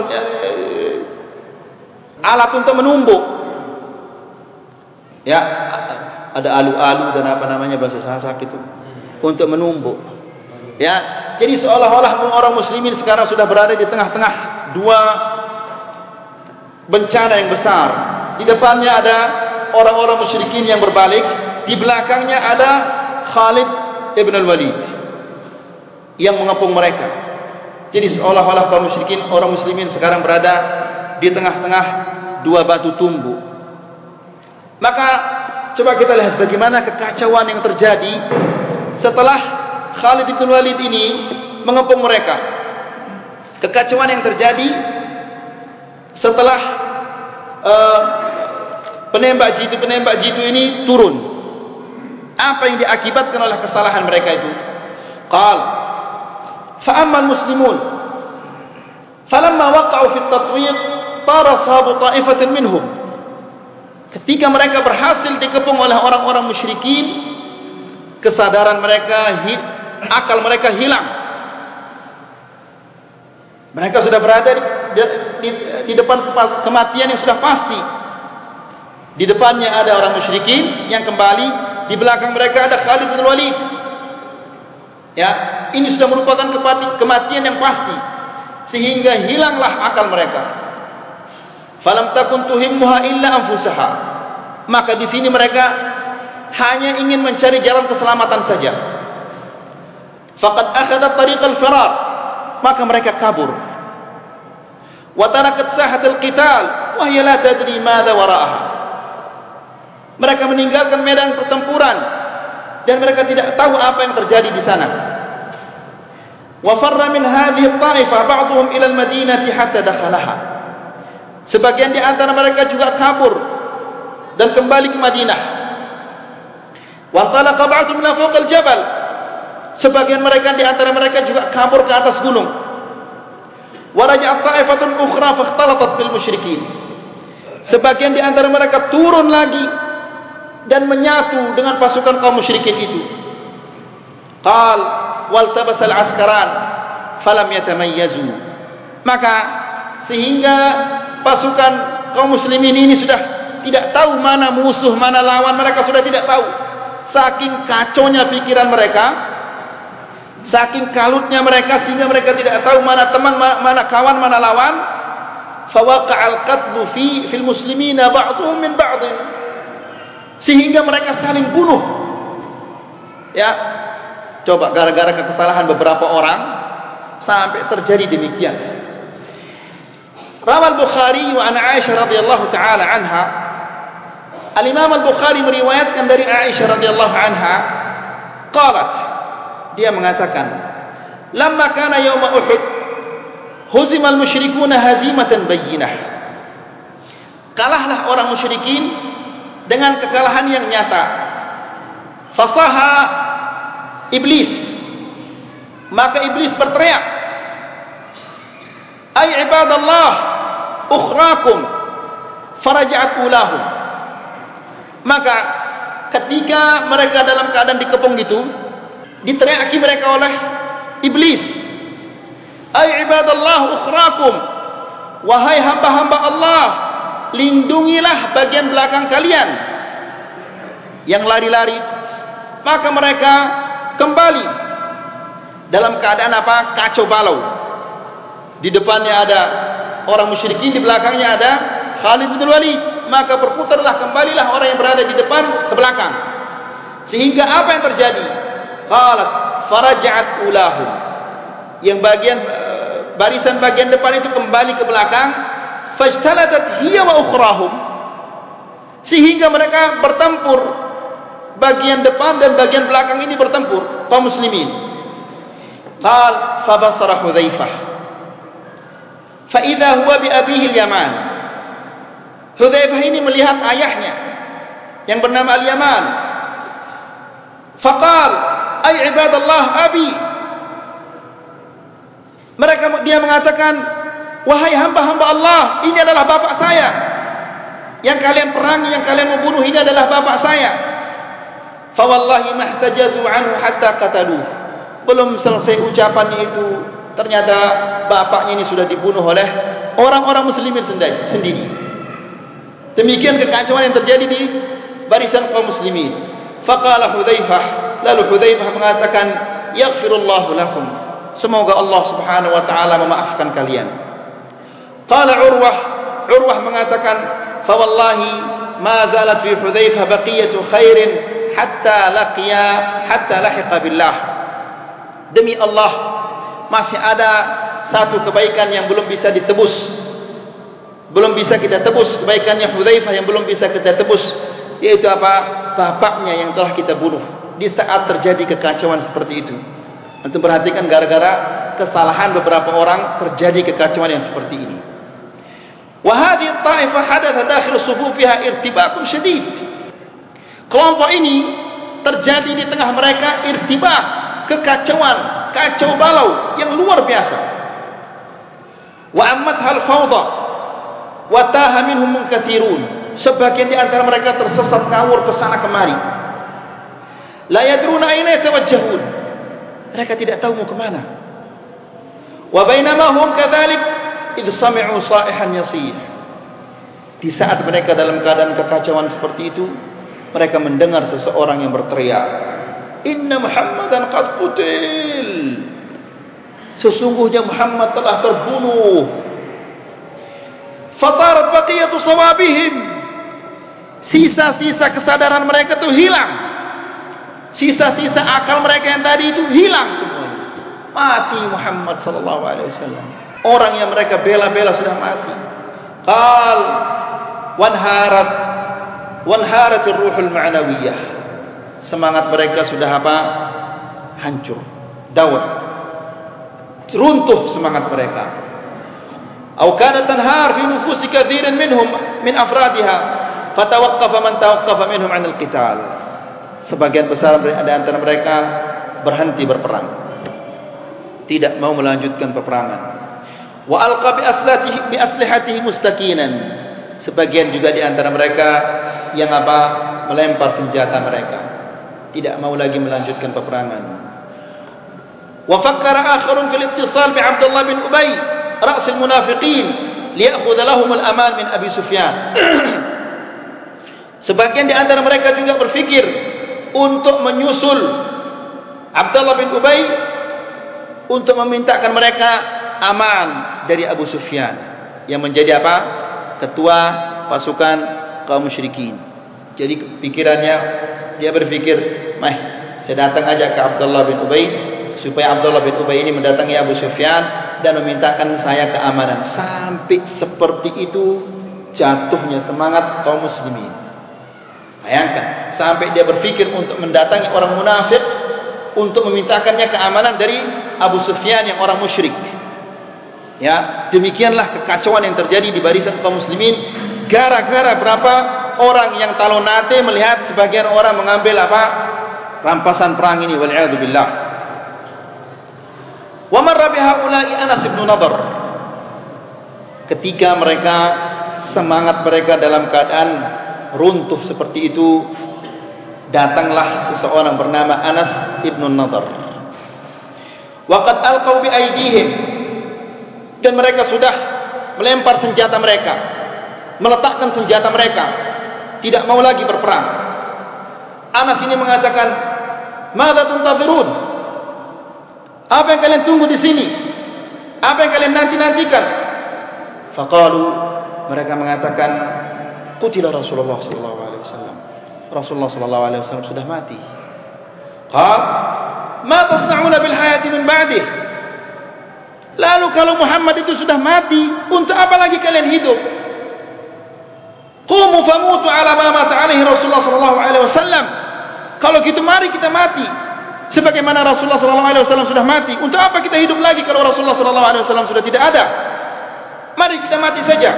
alat untuk menumbuk. Ya, ada alu-alu dan apa namanya bahasa Sasak itu untuk menumbuk. Ya, jadi seolah-olah orang muslimin sekarang sudah berada di tengah-tengah dua bencana yang besar. Di depannya ada orang-orang musyrikin yang berbalik, di belakangnya ada Khalid ibn al-Walid yang mengepung mereka. Jadi seolah-olah kaum musyrikin, orang muslimin sekarang berada di tengah-tengah dua batu tumbuk. Maka Coba kita lihat bagaimana kekacauan yang terjadi setelah Khalid bin Walid ini mengepung mereka. Kekacauan yang terjadi setelah uh, penembak jitu penembak jitu ini turun. Apa yang diakibatkan oleh kesalahan mereka itu? Qal fa ammal muslimun falamma waqa'u fi at-tatwiq tara sahabu ta'ifatan minhum. Ketika mereka berhasil dikepung oleh orang-orang musyrikin, kesadaran mereka, akal mereka hilang. Mereka sudah berada di, di, di depan kematian yang sudah pasti. Di depannya ada orang musyrikin yang kembali, di belakang mereka ada Khalid bin Walid. Ya, ini sudah merupakan kematian yang pasti, sehingga hilanglah akal mereka. Falam takun tuhimmuha illa anfusaha. Maka di sini mereka hanya ingin mencari jalan keselamatan saja. Faqad akhadhat tariqal firar. Maka mereka kabur. Wa tarakat sahatal qital wa hiya la tadri madza wara'aha. Mereka meninggalkan medan pertempuran dan mereka tidak tahu apa yang terjadi di sana. Wa farra min hadhihi at-ta'ifah ba'dhum ila al-madinati hatta dakhalaha. Sebagian di antara mereka juga kabur dan kembali ke Madinah. Wa talaqa ba'dhum min fawq al-jabal. Sebagian mereka di antara mereka juga kabur ke atas gunung. Wa raja'at ta'ifatun ukhra fakhtalatat bil musyrikin. Sebagian di antara mereka turun lagi dan menyatu dengan pasukan kaum musyrikin itu. Qal wal tabasal askaran falam yatamayyazu. Maka sehingga pasukan kaum muslimin ini sudah tidak tahu mana musuh, mana lawan, mereka sudah tidak tahu. Saking kaconya pikiran mereka, saking kalutnya mereka, sehingga mereka tidak tahu mana teman, mana kawan, mana lawan. Fawaqa'al qatlu fi fil muslimina ba'dhum min ba'd. Sehingga mereka saling bunuh. Ya. Coba gara-gara kesalahan beberapa orang sampai terjadi demikian. روى البخاري عن عائشة رضي الله تعالى عنها. الإمام البخاري meriwayatkan dari Aisyah radhiyallahu anha, qalat, dia mengatakan, "Lamma kana yawm Uhud, huzima al-musyrikuna hazimatan bayyinah." Kalahlah orang musyrikin dengan kekalahan yang nyata. Fasaha iblis. Maka iblis berteriak, "Ay ibadallah, ukhrakum faraja'at ulahum." Maka ketika mereka dalam keadaan dikepung gitu, diteriaki mereka oleh iblis, "Ay ibadallah ukhrakum, wahai hamba-hamba Allah, lindungilah bagian belakang kalian yang lari-lari." Maka mereka kembali dalam keadaan apa? Kacau balau. Di depannya ada orang musyrikin, di belakangnya ada Khalid bin Walid. Maka berputarlah, kembalilah orang yang berada di depan ke belakang. Sehingga apa yang terjadi? Qalat faraja'at ulahum. Yang bagian barisan bagian depan itu kembali ke belakang. Fajtalatat hiya wa ukhrahum. Sehingga mereka bertempur, bagian depan dan bagian belakang ini bertempur kaum muslimin. Qal fabasara Hudzaifah. Fa'idha huwa bi'abihil Yaman. Hudzaifah ini melihat ayahnya yang bernama Al-Yaman. Faqal, "Ay ibadallah abi." Mereka dia mengatakan, "Wahai hamba-hamba Allah, ini adalah bapak saya. Yang kalian perangi, yang kalian membunuh ini adalah bapak saya." Fa wallahi mahtajazu anhu hatta qataluh. Belum selesai ucapannya itu, ternyata bapaknya ini sudah dibunuh oleh orang-orang muslimin sendiri. Demikian kekacauan yang terjadi di barisan kaum muslimin. Faqala Hudzaifah, lalu Hudzaifah mengatakan, "Yaghfirullahu lakum." Semoga Allah Subhanahu wa taala memaafkan kalian. Qala Urwah, Urwah mengatakan, "Fa wallahi ma zalat fi Hudzaifah baqiyatu khairin hatta laqiya hatta lahiqa billah." Demi Allah, masih ada satu kebaikan yang belum bisa ditebus. Belum bisa kita tebus kebaikannya Hudzaifah yang belum bisa kita tebus, yaitu apa? bapaknya yang telah kita bunuh di saat terjadi kekacauan seperti itu. Antum perhatikan, gara-gara kesalahan beberapa orang terjadi kekacauan yang seperti ini. Wa hadhihi ta'ifah hadatha dakhil sufufiha irtibaqun syadid. Kelompok ini terjadi di tengah mereka irtibaq, kekacauan, kacau balau yang luar biasa. Wa ammathal fawda wa taha minhum munkasirun. Sebagian di antara mereka tersesat ngawur ke sana kemari. La yadruna aina yatawajjahun. Mereka tidak tahu mau ke mana. Wa bainama hum kadzalik idh sami'u sha'ihan yasih. Di saat mereka dalam keadaan kekacauan seperti itu, mereka mendengar seseorang yang berteriak, "Inna Muhammadan qad qutil." Sesungguhnya Muhammad telah terbunuh. Fatarat baqiyatu sawabihim. Sisa-sisa kesadaran mereka itu hilang. Sisa-sisa akal mereka yang tadi itu hilang semua. Mati Muhammad sallallahu alaihi wasallam. Orang yang mereka bela-bela sudah mati. Qal wanharat wanharatir ruhul ma'nawiyah. Semangat mereka sudah apa? Hancur, daun, runtuh semangat mereka. Au kana tanhar fi nufusi katsirin minhum min afradiha fatawaqqafa man tawaqqafa minhum 'anil qital. Sebagian besar dari antara mereka berhenti berperang, tidak mau melanjutkan peperangan. Wa alqa bi aslatihi bi aslihatihi mustaqinan. Sebagian juga di antara mereka yang apa? Melempar senjata mereka, tidak mau lagi melanjutkan peperangan. Wa fakkara akharun fil ittisal bi Abdullah bin Ubay ra's al munafiqin liya'khudha lahum al aman min Abi Sufyan. Sebagian di antara mereka juga berfikir untuk menyusul Abdullah bin Ubay untuk memintakan mereka aman dari Abu Sufyan yang menjadi apa? Ketua pasukan kaum musyrikin. Jadi pikirannya, dia berpikir, "Mah, saya datang aja ke Abdullah bin Ubay supaya Abdullah bin Ubay ini mendatangi Abu Sufyan dan memintakan saya keamanan." Sampai seperti itu jatuhnya semangat kaum muslimin. Bayangkan, sampai dia berpikir untuk mendatangi orang munafik untuk memintakannya keamanan dari Abu Sufyan yang orang musyrik. Ya, demikianlah kekacauan yang terjadi di barisan kaum muslimin. Gara-gara berapa orang yang talonate melihat sebagian orang mengambil apa? Rampasan perang ini. Wal'adzubillah. Wa marra biha'ula'i Anas ibn Nadhr. Ketika mereka, semangat mereka dalam keadaan runtuh seperti itu, datanglah seseorang bernama Anas ibn Nadhr. Wa qad alqaw bi'aidihim. Dan mereka sudah melempar senjata mereka, meletakkan senjata mereka, tidak mau lagi berperang. Anas ini mengatakan, "Madza tuntazirun?" Apa yang kalian tunggu di sini? Apa yang kalian nanti-nantikan? Faqalu, mereka mengatakan, "Qutila Rasulullah sallallahu alaihi wasallam." Rasulullah sallallahu alaihi wasallam sudah mati. Qal, "Ma tasna'una bil hayati min ba'dih?" Lalu kalau Muhammad itu sudah mati, untuk apa lagi kalian hidup? Qumu famutu ala ma mata alaihi Rasulullah sallallahu alaihi wasallam. Kalau gitu mari kita mati sebagaimana Rasulullah sallallahu alaihi wasallam sudah mati. Untuk apa kita hidup lagi kalau Rasulullah sallallahu alaihi wasallam sudah tidak ada? Mari kita mati saja.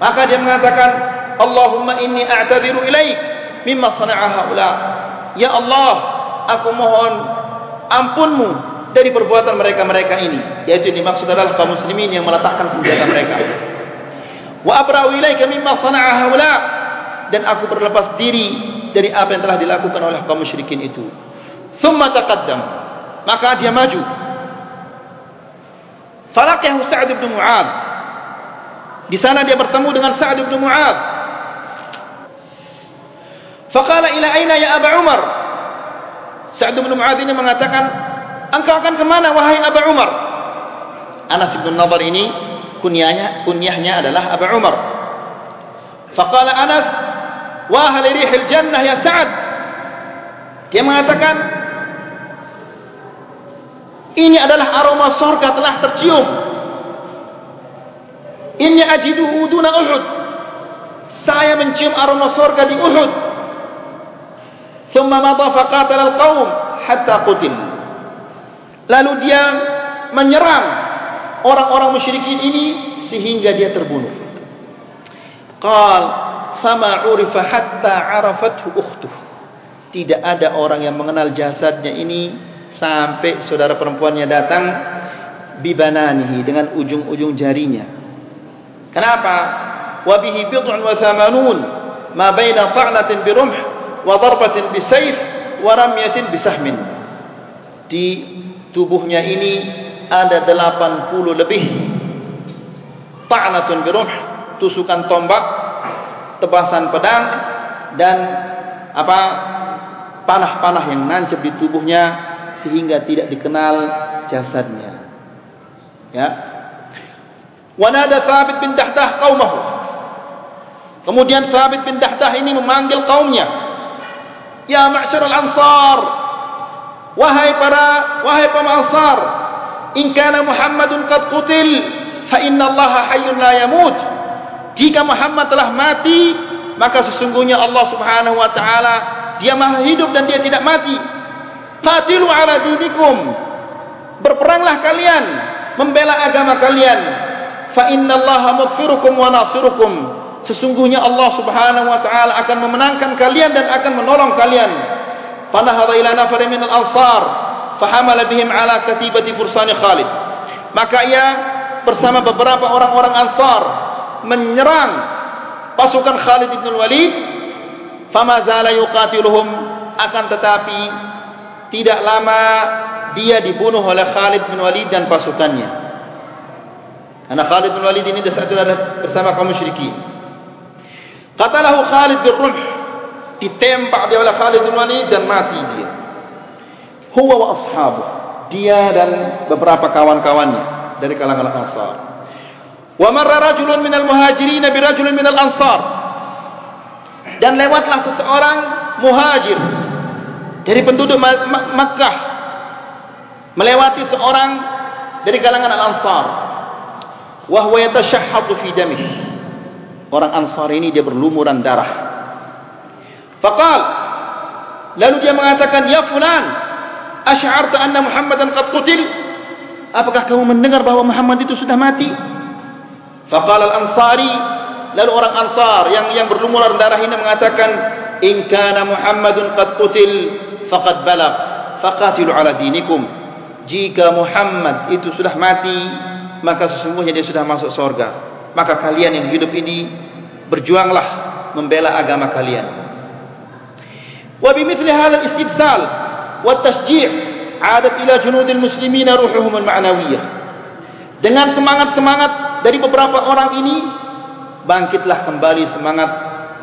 Maka dia mengatakan, "Allahumma inni a'tadziru ilaik mimma sana'a haula." Ya Allah, aku mohon ampunmu dari perbuatan mereka-mereka ini. Yaitu dimaksud adalah kaum muslimin yang meletakkan senjata mereka. Wa abra'u ilaika mimma sana'a haula, dan aku berlepas diri dari apa yang telah dilakukan oleh kaum musyrikin itu. Tsumma taqaddam, maka dia maju. Falaqiyahu Sa'd bin Mu'adz. Di sana dia bertemu dengan Sa'd bin Mu'adz. Faqala ila aina ya Abu Umar? Sa'd bin Mu'adz ini mengatakan, "Engkau akan ke mana wahai Abu Umar?" Anas bin Nadhr ini kunyahnya kunyahnya adalah Abu Umar. Faqala Anas, "Wa hal rihil jannah ya Sa'ad?" Dia mengatakan, "Ini adalah aroma surga telah tercium. Inni ajiduhu duna Uhud." Saya mencium aroma surga di Uhud. Thumma madha faqatala al-qaum hatta qutil. Lalu dia menyerang orang-orang musyrikin ini sehingga dia terbunuh. Qal fama urifa hatta arafathu ukhtuhu. Tidak ada orang yang mengenal jasadnya ini sampai saudara perempuannya datang bibananihi, dengan ujung-ujung jarinya. Kenapa? Wa bihi bid'un wa thamanun ma baina ta'natin bi rumh wa darbatin bi sayf wa ramyatin bi sahmin. Di tubuhnya ini ada delapan puluh lebih ta'natun bi rumh, tusukan tombak, tebasan pedang, dan apa? panah-panah yang nancap di tubuhnya sehingga tidak dikenal jasadnya. Ya. Wa nada Thabit bin Dahdah qaumahu. Kemudian Thabit bin Dahdah ini memanggil kaumnya. Ya ma'syaral ansar, wahai para wahai kaum ansar, in kana Muhammadun qad qutil fa inna Allaha hayyun la yamut. Jika Muhammad telah mati, maka sesungguhnya Allah Subhanahu wa taala Dia Maha hidup dan Dia tidak mati. Qatilu ala dinikum. Berperanglah kalian membela agama kalian. Fa innallaha mughfirukum wa nasirukum. Sesungguhnya Allah Subhanahu wa taala akan memenangkan kalian dan akan menolong kalian. Fa nahara ila nafarin minal ansar fa hamala bihim ala katibati fursani Khalid. Maka ia bersama beberapa orang-orang Ansar menyerang pasukan Khalid bin Walid. Fama zala yuqatiluhum, akan tetapi tidak lama dia dibunuh oleh Khalid bin Walid dan pasukannya. Karena Khalid bin Walid ini saat itu adalah bersama kaum musyrikin. Qatalahu Khalid bin Rumh, ditembak dia oleh Khalid bin Walid dan mati dia. Huwa wa ashabuh, dia dan beberapa kawan-kawannya dari kalangan Ansar. Wa marra rajulun minal muhajirin bi rajulin minal ansar. Dan lewatlah seseorang muhajir dari penduduk Makkah melewati seorang dari kalangan Al-Ansar. Wa huwa yatashahhadu fi damihi. Orang Ansar ini dia berlumuran darah. Faqal, lalu dia mengatakan, "Ya fulan, asy'arta anna Muhammadan qad qutil?" Apakah kamu mendengar bahwa Muhammad itu sudah mati? Faqala al-Ansari, lalu orang Ansar yang yang berlumuran darah ini mengatakan, "In kana Muhammadun qad qutil faqad balagh, faqatilu ala dinikum." Jika Muhammad itu sudah mati, maka sesungguhnya dia sudah masuk surga. Maka kalian yang hidup ini berjuanglah membela agama kalian. Wa bimithli hadzal istibsal wat tashji' 'adat ila junudil muslimin ruhuhum al-ma'nawiyyah. Dengan semangat-semangat dari beberapa orang ini, bangkitlah kembali semangat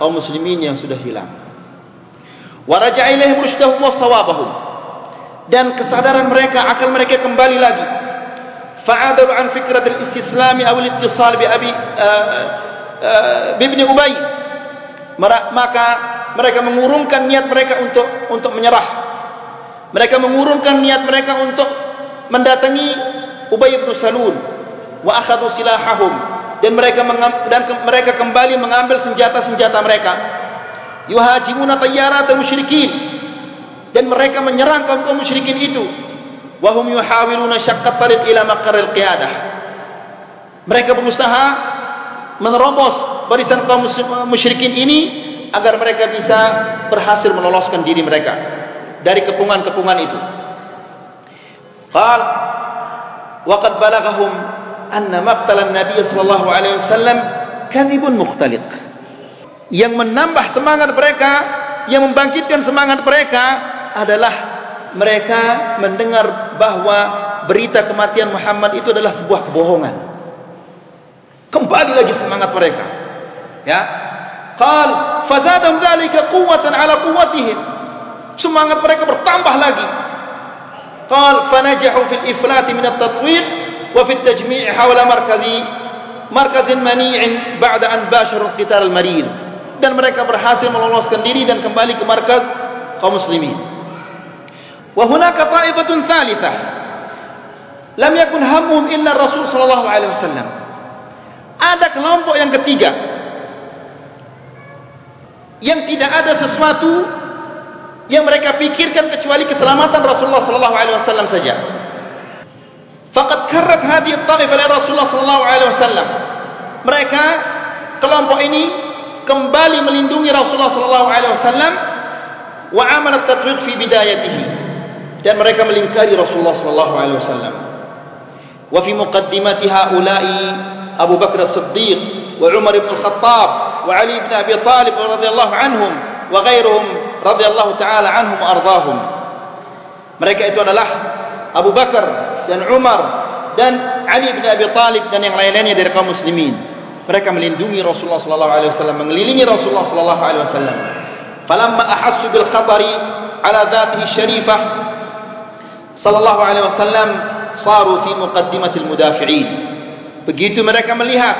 kaum muslimin yang sudah hilang. Wa raja'a ilaihim rusyduhum wa shawabahum. Dan kesadaran mereka, akal mereka kembali lagi. Fa'adalu an fikrat al-istislami aw al-ittisal bi abi bi ibn Ubay. Maka mereka mengurungkan niat mereka untuk untuk menyerah. Mereka mengurungkan niat mereka untuk mendatangi Ubay bin Salul. Wa akhadhu silahahum. Dan mereka dan mereka kembali mengambil senjata-senjata mereka. Yuhajimuna tayyaratal musyrikin, dan mereka menyerang kaum musyrikin itu. Wa hum yuhawiluna syaqqat tariq ila maqarril qiyadah. Mereka berusaha menerobos barisan kaum musyrikin ini agar mereka bisa berhasil meloloskan diri mereka dari kepungan-kepungan itu. Qal wa qad balaghahum anna maqtalan Nabi sallallahu alaihi wasallam kadhibun mukhtaliq. Yang menambah semangat mereka, yang membangkitkan semangat mereka adalah mereka mendengar bahwa berita kematian Muhammad itu adalah sebuah kebohongan. Kembali lagi semangat mereka. Ya. Qal fazadahum dzalika quwwatan ala quwwatihim. Semangat mereka bertambah lagi. Qal fanajahu fil iflati min at-tatwiq wa fi at-tajmi' hawla markazi markazin mani'in ba'da an basharu al-qitar al-marid. Dan mereka berhasil meloloskan diri dan kembali ke markaz kaum muslimin. Wa hunaka ta'ifatun tsalitsah lam yakun hammuhum illa Rasul sallallahu alaihi wasallam. Ada kelompok yang ketiga yang tidak ada sesuatu yang mereka pikirkan kecuali keselamatan Rasulullah sallallahu alaihi wasallam saja. Faqad karrat hadhihi at-ta'ifa li Rasulullah sallallahu alaihi wasallam. Mereka kelompok ini kembali melindungi Rasulullah sallallahu alaihi wasallam wa amalat tatwiq fi bidayatihi. Dan mereka melingkari Rasulullah sallallahu alaihi wasallam. Wa fi muqaddimati haula'i Abu Bakar As-Siddiq wa Umar bin Al-Khattab wa Ali bin Abi Talib radhiyallahu anhum wa ghairuhum radhiyallahu ta'ala anhum ardhahum. Mereka itu adalah Abu Bakar dan Umar dan Ali bin Abi Talib dan yang lain-lainnya dari kaum muslimin. Mereka melindungi Rasulullah sallallahu alaihi wasallam, mengelilingi Rasulullah sallallahu alaihi wasallam. Falamma ahassu bil khatari ala dhatihi syarifah sallallahu alaihi wasallam saru fi muqaddimatil mudafi'in. Begitu mereka melihat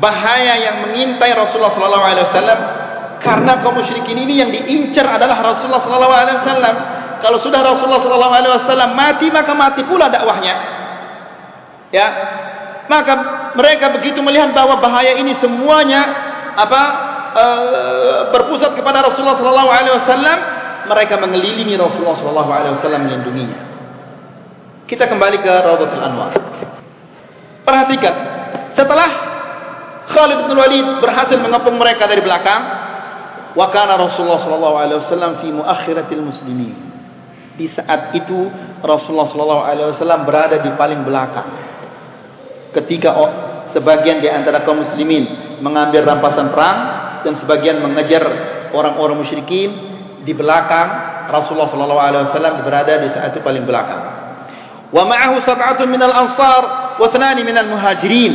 bahaya yang mengintai Rasulullah sallallahu alaihi wasallam, karena kaum musyrikin ini yang diincar adalah Rasulullah sallallahu alaihi wasallam. Kalau sudah Rasulullah sallallahu alaihi wasallam mati, maka mati pula dakwahnya. Ya. Maka mereka begitu melihat bahwa bahaya ini semuanya apa e, berpusat kepada Rasulullah sallallahu alaihi wasallam, mereka mengelilingi Rasulullah sallallahu alaihi wasallam melindunginya. Kita kembali ke Raudhatul Anwar. Perhatikan, setelah Khalid bin Walid berhasil mengepung mereka dari belakang, wa kana Rasulullah sallallahu alaihi wasallam fi muakhiratil muslimin. Di saat itu Rasulullah sallallahu alaihi wasallam berada di paling belakang. Ketika oh, sebagian di antara kaum muslimin mengambil rampasan perang dan sebagian mengejar orang-orang musyrikin, di belakang Rasulullah sallallahu alaihi wasallam berada di saat itu paling belakang. Wa ma'ahu sab'atun minal ansar wa thnani minal muhajirin.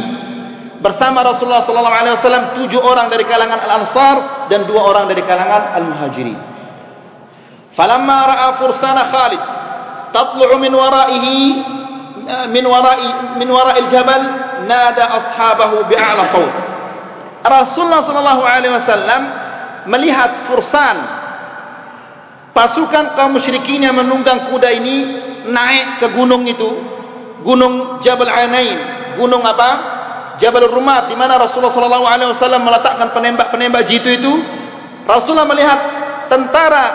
Bersama Rasulullah sallallahu alaihi wasallam tujuh orang dari kalangan Al-Ansar dan dua orang dari kalangan Al-Muhajirin. Falamma ra'a fursana Khalid tatlu'u min wara'ihi min wara'i min wara'il jabal nada ashabahu bi'a'la saut. Rasulullah sallallahu alaihi wasallam melihat fursan, pasukan kaum musyrikin yang menunggang kuda ini naik ke gunung itu, gunung Jabal Ainain, gunung apa? Jabal Rumat, di mana Rasulullah sallallahu alaihi wasallam meletakkan penembak-penembak jitu itu. Rasulullah melihat tentara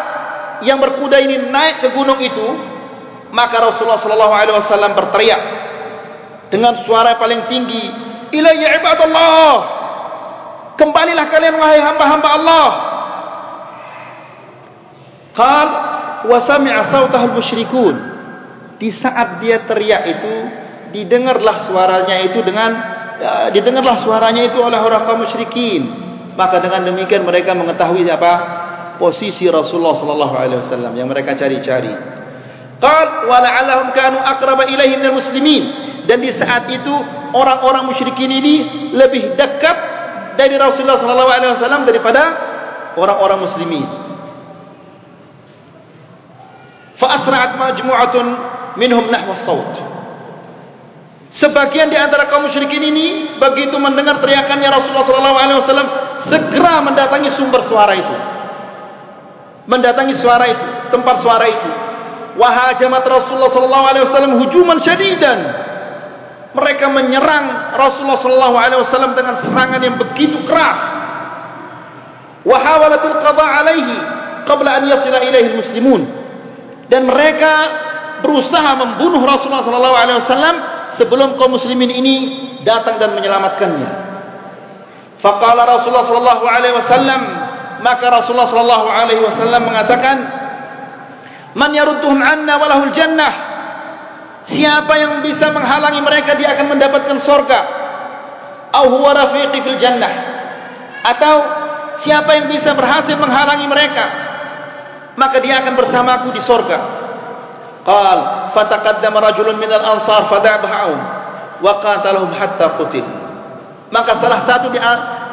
yang berkuda ini naik ke gunung itu, maka Rasulullah sallallahu alaihi wasallam berteriak dengan suara paling tinggi, "Ilayya ibadallah! Kembalilah kalian wahai hamba-hamba Allah." Qal wa sami'a sautahul musyrikun. Di saat dia teriak itu, didengarlah suaranya itu dengan Ya, didengarlah suaranya itu oleh orang kaum musyrikin. Maka dengan demikian mereka mengetahui apa posisi Rasulullah sallallahu alaihi wasallam yang mereka cari-cari. Qal wa la'allahum kanu aqraba ilaihi minal muslimin. Dan di saat itu orang-orang musyrikin ini lebih dekat dari Rasulullah sallallahu alaihi wasallam daripada orang-orang muslimin. Fa asra'at majmu'atun minhum nahwa as-saut. Sebagian di antara kaum musyrikin ini begitu mendengar teriakannya Rasulullah sallallahu alaihi wasallam segera mendatangi sumber suara itu. Mendatangi suara itu, tempat suara itu. Wa hajamat Rasulullah sallallahu alaihi wasallam hujuman syadidan. Mereka menyerang Rasulullah sallallahu alaihi wasallam dengan serangan yang begitu keras. Wa hawalatil qada alaihi qabla an yasila ilaihi almuslimun. Dan mereka berusaha membunuh Rasulullah sallallahu alaihi wasallam sebelum kaum muslimin ini datang dan menyelamatkannya. Faqala Rasulullah sallallahu alaihi wasallam, maka Rasulullah sallallahu alaihi wasallam mengatakan, "Man yarudduhum 'anna wa lahul jannah." Siapa yang bisa menghalangi mereka, dia akan mendapatkan surga. Au huwa rafiqi fil jannah. Atau siapa yang bisa berhasil menghalangi mereka, maka dia akan bersamaku di surga. قال فتقدم رجل من الأنصار فدعبهم وقاتلهم حتى قتل. Maka salah satu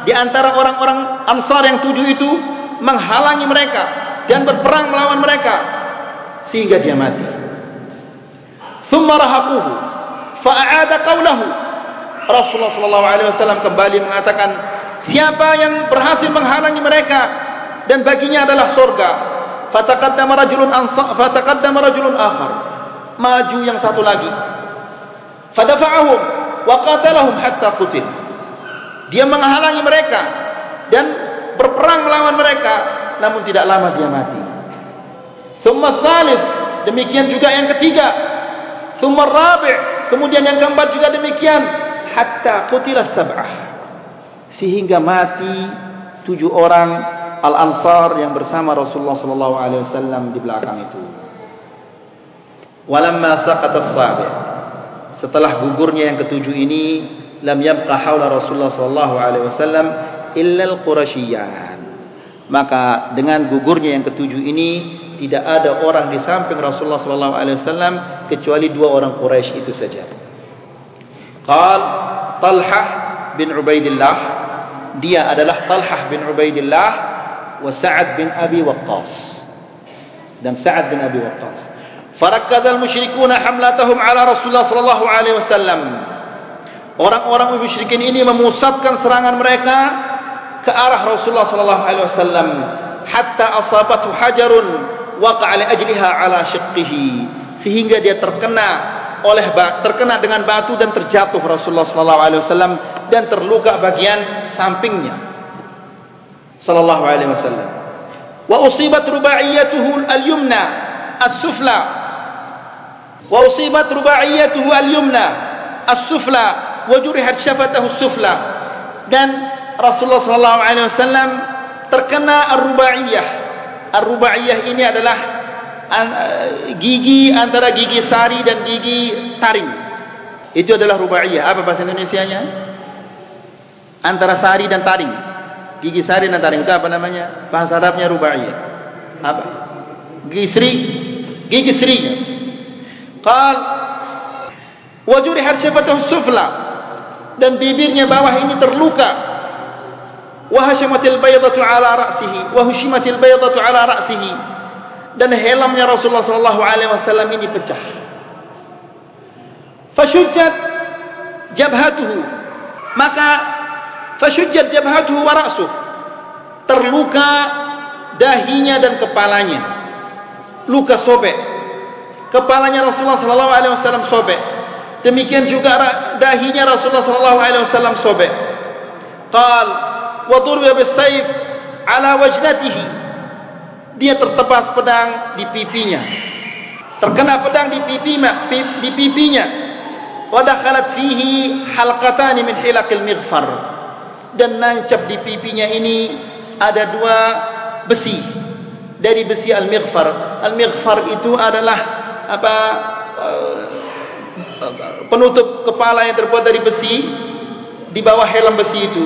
di antara orang-orang Ansar yang tujuh itu menghalangi mereka dan berperang melawan mereka sehingga dia mati. ثم رهقوه فأعاد قوله. Rasulullah sallallahu alaihi wasallam kembali mengatakan, siapa yang berhasil menghalangi mereka dan baginya adalah surga. Fataqaddama rajulun ansar fataqaddama rajulun akhar, maju yang satu lagi, fadafa'ahum wa qatalahum hatta qutil. Dia menghalangi mereka dan berperang melawan mereka, namun tidak lama dia mati. Summa salis, demikian juga yang ketiga. Summa rabi', kemudian yang keempat juga demikian. Hatta qutila sab'ah, sehingga mati tujuh orang al-ansar yang bersama Rasulullah sallallahu alaihi wasallam di belakang itu. Walamma saqata as-sabi', setelah gugurnya yang ketujuh ini, lam yabqa haula Rasulullah sallallahu alaihi wasallam illa al-qurasyiyan. Maka dengan gugurnya yang ketujuh ini tidak ada orang di samping Rasulullah sallallahu alaihi wasallam kecuali dua orang Quraisy itu saja. Qal Talha bin Ubaidillah, dia adalah Talha bin Ubaidillah wa Sa'ad bin Abi Waqqas, dan Sa'ad bin Abi Waqqas. Farakadal musyrikuna hamlatahum ala Rasulullah sallallahu alaihi wasallam. Orang-orang musyrikin ini memusatkan serangan mereka ke arah Rasulullah sallallahu alaihi wasallam, hatta asabatu hajarun waqa'a li ajliha ala shiqqihi, sehingga dia terkena oleh terkena dengan batu dan terjatuh Rasulullah sallallahu alaihi wasallam dan terluka bagian sampingnya sallallahu alaihi wasallam. Wa usibat rubaiyatuhu al-yumna as-sufla, wa usibat rubaiyatuhu al-yumna as-sufla wa jurihat syafatahu as-sufla, dan Rasulullah sallallahu alaihi wasallam terkena ar-rubaiyah. Ar-rubaiyah ini adalah gigi antara gigi sari dan gigi taring. Itu adalah rubaiyah. Apa bahasa Indonesianya? Antara sari dan taring. Gigi sari dan taring itu apa namanya? Bahasa Arabnya rubaiyah. Apa? Gigi seri. Gigi seri. Qal wa jurihat syafatuhu sufla, dan bibirnya bawah ini terluka. Wahashamatil baydatu ala ra'sihi, wahashamatil baydatu ala ra'sihi, dan helmnya Rasulullah sallallahu alaihi wasallam ini pecah. Fashujjat jabhatuhu, maka fashujjat jabhatuhu wa ra'suhu, terluka dahinya dan kepalanya, luka sobek. Kepalanya Rasulullah sallallahu alaihi wasallam sobek, demikian juga dahinya Rasulullah sallallahu alaihi wasallam sobek. Qal wa durba bis-sayf ala wajnatihi, dia tertebas pedang di pipinya, terkena pedang di pipinya di pipinya wa dakhalat fihi halqatan min hilaqil mighfar, dan nancap di pipinya ini ada dua besi dari besi al-mighfar. Al-mighfar itu adalah apa, penutup kepala yang terbuat dari besi, di bawah helm besi itu.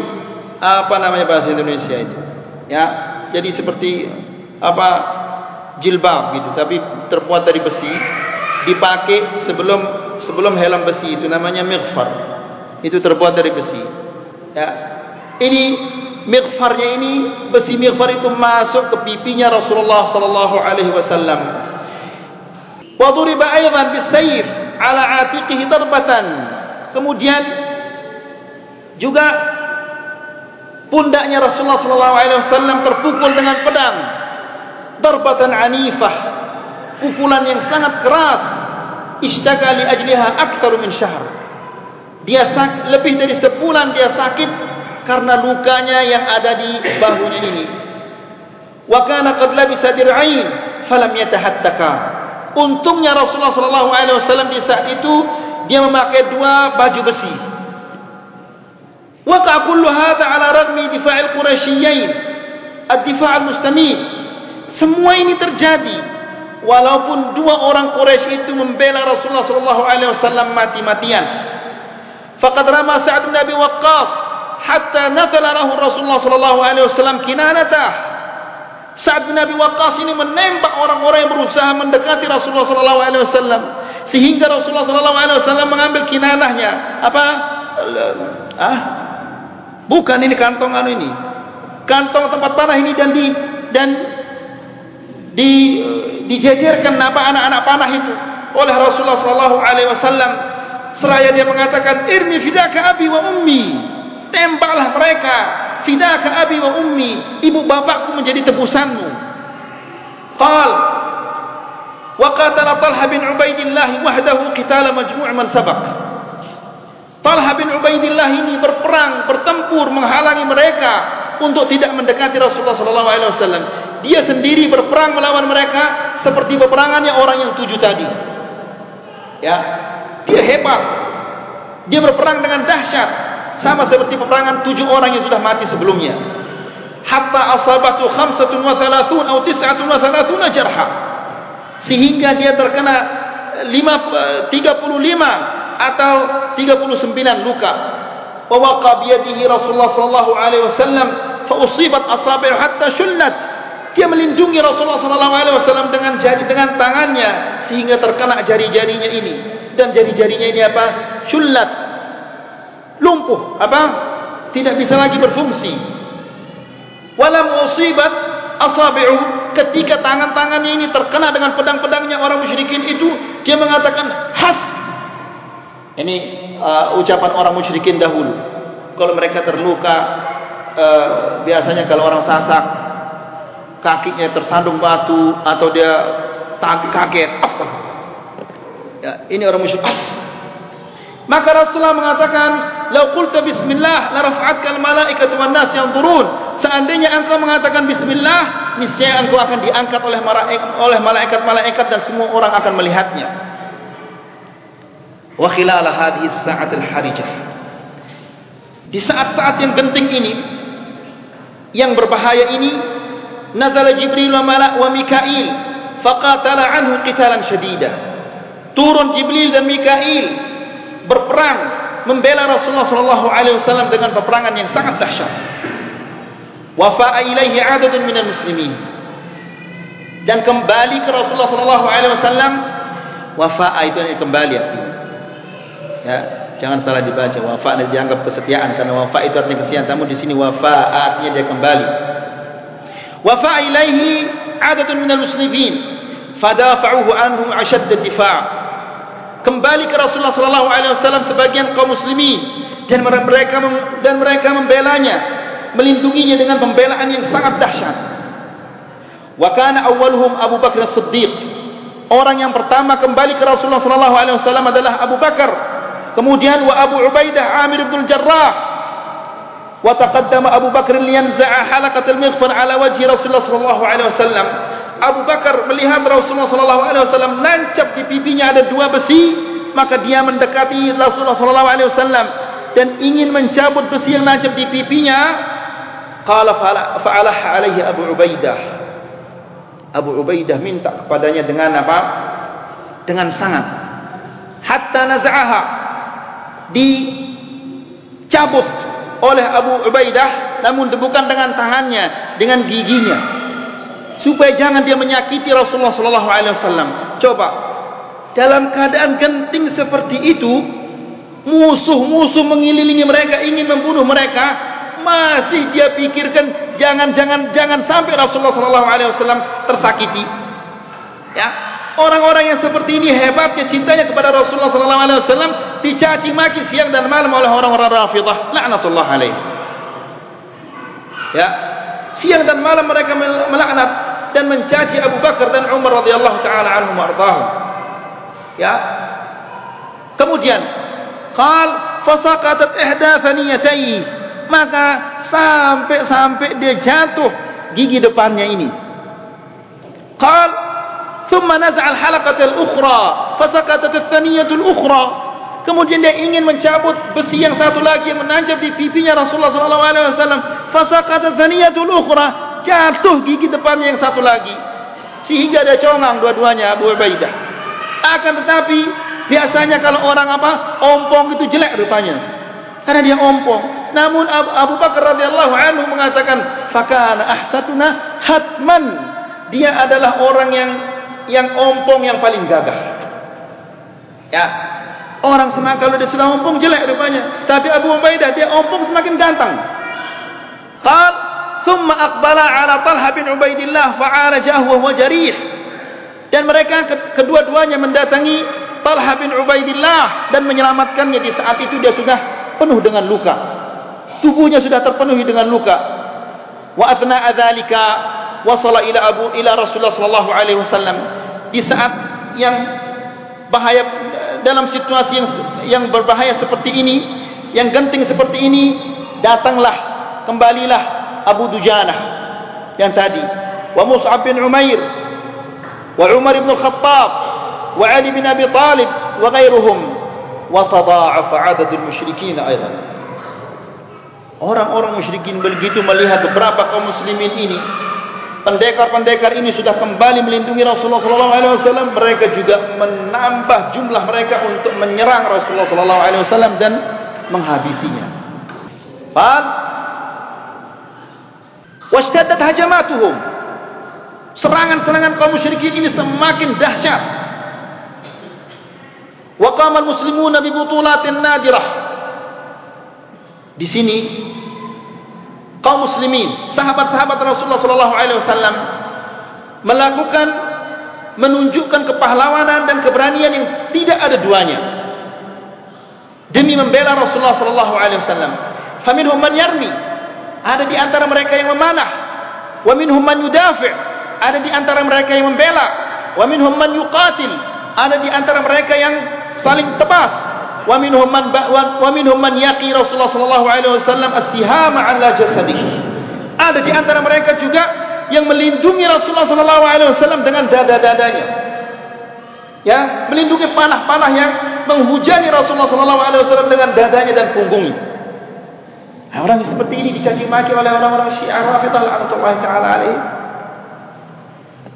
Apa namanya bahasa Indonesia itu? Ya, jadi seperti apa, jilbab gitu, tapi terbuat dari besi, dipakai sebelum sebelum helm besi itu, namanya mighfar. Itu terbuat dari besi. Ya. Ini mighfarnya ini, besi mighfar itu masuk ke pipinya Rasulullah sallallahu alaihi wasallam. Wa duriba aidan bisayf ala atiqihi darbatan. Kemudian juga pundaknya Rasulullah sallallahu alaihi wasallam terpukul dengan pedang. Darbatan anifah, pukulan yang sangat keras. Ishtaka li ajliha aktsaru min syahr, dia sakit, lebih dari sebulan dia sakit karena lukanya yang ada di bahunya ini. Wa kana qad labisa dir'ain falam yatahattaka, untungnya Rasulullah sallallahu alaihi wasallam di saat itu dia memakai dua baju besi. وقع كل هذا على رغم دفاع القرشيين الدفاع المستميت, semua ini terjadi walaupun dua orang Quraisy itu membela Rasulullah sallallahu alaihi wasallam mati-matian. Faqad rama Sa'd bin Abi Waqqas hatta natala lahu Rasulullah sallallahu alaihi wasallam kinanatah. Sa'd bin Abi Waqqas ini menembak orang-orang yang berusaha mendekati Rasulullah sallallahu alaihi wasallam sehingga Rasulullah sallallahu alaihi wasallam mengambil kinanahnya. Apa? Ah? Bukan ini kantong anu ini. Kantong tempat panah ini dan di dan di dijejerkan apa anak-anak panah itu oleh Rasulullah sallallahu alaihi wasallam seraya dia mengatakan irmi fidaka abi wa ummi. Tembaklah mereka, fidaka abi wa ummi, ibu bapakku menjadi tebusanmu. Qal wa qatala Talha bin Ubaidillah wahdahu qitala majmu' man sabaq. Talha bin Ubaidillah ini berperang, bertempur, menghalangi mereka untuk tidak mendekati Rasulullah sallallahu alaihi wasallam. Dia sendiri berperang melawan mereka seperti peperangannya orang yang tujuh tadi. Ya, dia hebat. Dia berperang dengan dahsyat, sama seperti peperangan tujuh orang yang sudah mati sebelumnya. Hatta asabatu khamsatun wa thalathun atau tis'atun wa thalathun jarha. Sehingga dia terkena lima, tiga puluh lima atau tiga puluh sembilan luka. Wa waqa biyadihi Rasulullah sallallahu alaihi wasallam fa usibat asabi'u hatta shullat. Dia melindungi Rasulullah sallallahu alaihi wasallam dengan jari dengan tangannya sehingga terkena jari-jarinya ini, dan jari-jarinya ini apa? Shullat. Lumpuh, apa? Tidak bisa lagi berfungsi. Walam usibat asabi'u, ketika tangan-tangannya ini terkena dengan pedang-pedangnya orang musyrikin itu, dia mengatakan has. Ini uh, ucapan orang musyrikin dahulu. Kalau mereka terluka, uh, biasanya kalau orang sasak, kakinya tersandung batu atau dia kaget, astag. Ya, ini orang musyrik. As. Maka Rasulullah mengatakan, "Lau qulta bismillah la rafa'atkal malaikatu wan nas yanzurun." Seandainya engkau mengatakan bismillah, niscaya engkau akan diangkat oleh oleh malaikat-malaikat dan semua orang akan melihatnya. Wa khilal hadhihi as-sa'at al-harijah. Di saat-saat yang genting ini, yang berbahaya ini, nazala Jibril wa Malak wa Mikail faqatala anhu qitalan shadida. Turun Jibril dan Mikail berperang membela Rasulullah sallallahu alaihi wasallam dengan peperangan yang sangat dahsyat. Wafa'a ilaihi 'adadun minal muslimin, dan kembali ke Rasulullah sallallahu alaihi wasallam. Wafa'a itu yang kembali artinya. Ya, jangan salah dibaca. Wafa' itu dianggap kesetiaan, karena wafa' itu artinya kesetiaan, namun di sini wafa' artinya dia kembali. Wafa'a ilaihi 'adadun minal muslimin fadafa'uhu anhum ashadd ad-difa'. Kembali ke Rasulullah sallallahu alaihi wasallam sebagian kaum muslimin, dan mereka dan mereka membelanya, melindunginya dengan pembelaan yang sangat dahsyat. Wa kana awwaluhum Abu Bakar As-Siddiq. Orang yang pertama kembali ke Rasulullah sallallahu alaihi wasallam adalah Abu Bakar. Kemudian wa Abu Ubaidah Amir bin Al-Jarrah. Wa taqaddama Abu Bakr liyanza'a halaqatul mighfar ala wajhi Rasulullah sallallahu alaihi wasallam. Abu Bakar melihat Rasulullah sallallahu alaihi wasallam nancap di pipinya ada dua besi, maka dia mendekati Rasulullah sallallahu alaihi wasallam dan ingin mencabut besi yang nancap di pipinya. Qala fa'alaha alaihi Abu Ubaidah. Abu Ubaidah minta kepadanya dengan apa? Dengan sangat. Hatta naza'aha, dicabut oleh Abu Ubaidah, namun bukan dengan tangannya, dengan giginya, supaya jangan dia menyakiti Rasulullah sallallahu alaihi wasallam. Coba, dalam keadaan genting seperti itu, musuh-musuh mengelilingi mereka, ingin membunuh mereka, masih dia pikirkan jangan-jangan jangan sampai Rasulullah sallallahu alaihi wasallam tersakiti. Ya, orang-orang yang seperti ini hebatnya cintanya kepada Rasulullah sallallahu alaihi wasallam dicaci maki siang dan malam oleh orang-orang Rafidhah, laknatullah alaihi. Ya, siang dan malam mereka melaknat dan mencaci Abu Bakar dan Umar radhiyallahu taala anhum ardhahum. Ya. Kemudian qal fasaqatat ihda thaniyatayhi, maka sampai-sampai dia jatuh gigi depannya ini. Qal thumma naz'al halaqatal ukhra fasaqatat ath-thaniyatul ukhra. Kemudian dia ingin mencabut besi yang satu lagi yang menancap di pipinya Rasulullah sallallahu alaihi wasallam, fasaqatat ath-thaniyatul ukhra, jatuh gigi depannya yang satu lagi, sehingga dia congang dua-duanya Abu Ubaidah. Akan tetapi biasanya kalau orang apa ompong itu jelek rupanya, karena dia ompong. Namun Abu, Abu Bakar radhiyallahu anhu mengatakan, "Fakana ahsatuna hatman." Dia adalah orang yang yang ompong yang paling gagah. Ya. Orang semakin kalau dia sudah ompong jelek rupanya, tapi Abu Ubaidah dia ompong semakin ganteng. Qal, "Tsumma aqbala 'ala Talha bin Ubaidillah fa'alajahu wa huwa jarih." Dan mereka kedua-duanya mendatangi Talha bin Ubaidillah dan menyelamatkannya. Di saat itu dia sudah penuh dengan luka, tubuhnya sudah terpenuhi dengan luka. Wa atna adzalika wasala ila abu ila Rasulullah sallallahu alaihi wasallam. Di saat yang bahaya, dalam situasi yang yang berbahaya seperti ini, yang genting seperti ini, datanglah, kembalilah Abu Dujanah yang tadi, wa Mus'ab bin Umair, وعمر بن الخطاب وعلي بن أبي طالب وغيرهم. وتضاعف عدد المشركين أيضا. Orang-orang musyrikin begitu melihat beberapa kaum muslimin ini, pendekar-pendekar ini sudah kembali melindungi Rasulullah sallallahu alaihi wasallam, mereka juga menambah jumlah mereka untuk menyerang Rasulullah sallallahu alaihi wasallam dan menghabisinya. Fal washtaddat hajamatuhum. Serangan-serangan kaum musyrikin ini semakin dahsyat. Wa qamal muslimuna bi butulatin nadirah. Di sini kaum muslimin, sahabat-sahabat Rasulullah sallallahu alaihi wasallam melakukan menunjukkan kepahlawanan dan keberanian yang tidak ada duanya demi membela Rasulullah sallallahu alaihi wasallam. Faminhum man yarmi, ada di antara mereka yang memanah, wa minhum man yudafi', ada di antara mereka yang membela, wa minhum man yuqatil, ada di antara mereka yang saling tebas. Wa minhum man ba'wan wa minhum man yaqi Rasulullah sallallahu alaihi wasallam as-siham 'ala jasadihi. Ada di antara mereka juga yang melindungi Rasulullah sallallahu alaihi wasallam dengan dada-dadanya. Ya, melindungi panah-panah yang menghujani Rasulullah sallallahu alaihi wasallam dengan dadanya dan punggungnya. Orang seperti ini dicaci maki oleh orang-orang Syiah Rafidhah la'natullah ta'ala alaihi.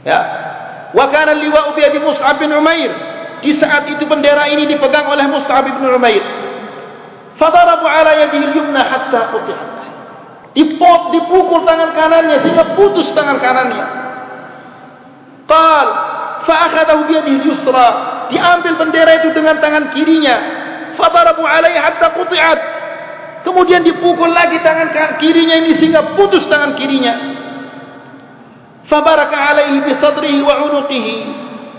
Ya. Wa kana liwa'u bi Mus'ab bin Umair. Di saat itu bendera ini dipegang oleh Mus'ab bin Umair. Fadarabu ala yadihi al-yumna hatta quti'at. Dipot dipukul tangan kanannya hingga putus tangan kanannya. Qal fa akhadahu bi yadihi al-yusra. Diambil bendera itu dengan tangan kirinya. Fadarabu alaihi hatta quti'at. Kemudian dipukul lagi tangan kanan kirinya ini sehingga putus tangan kirinya. Fa baraka alaihi bi sadrihi wa 'unuqihi.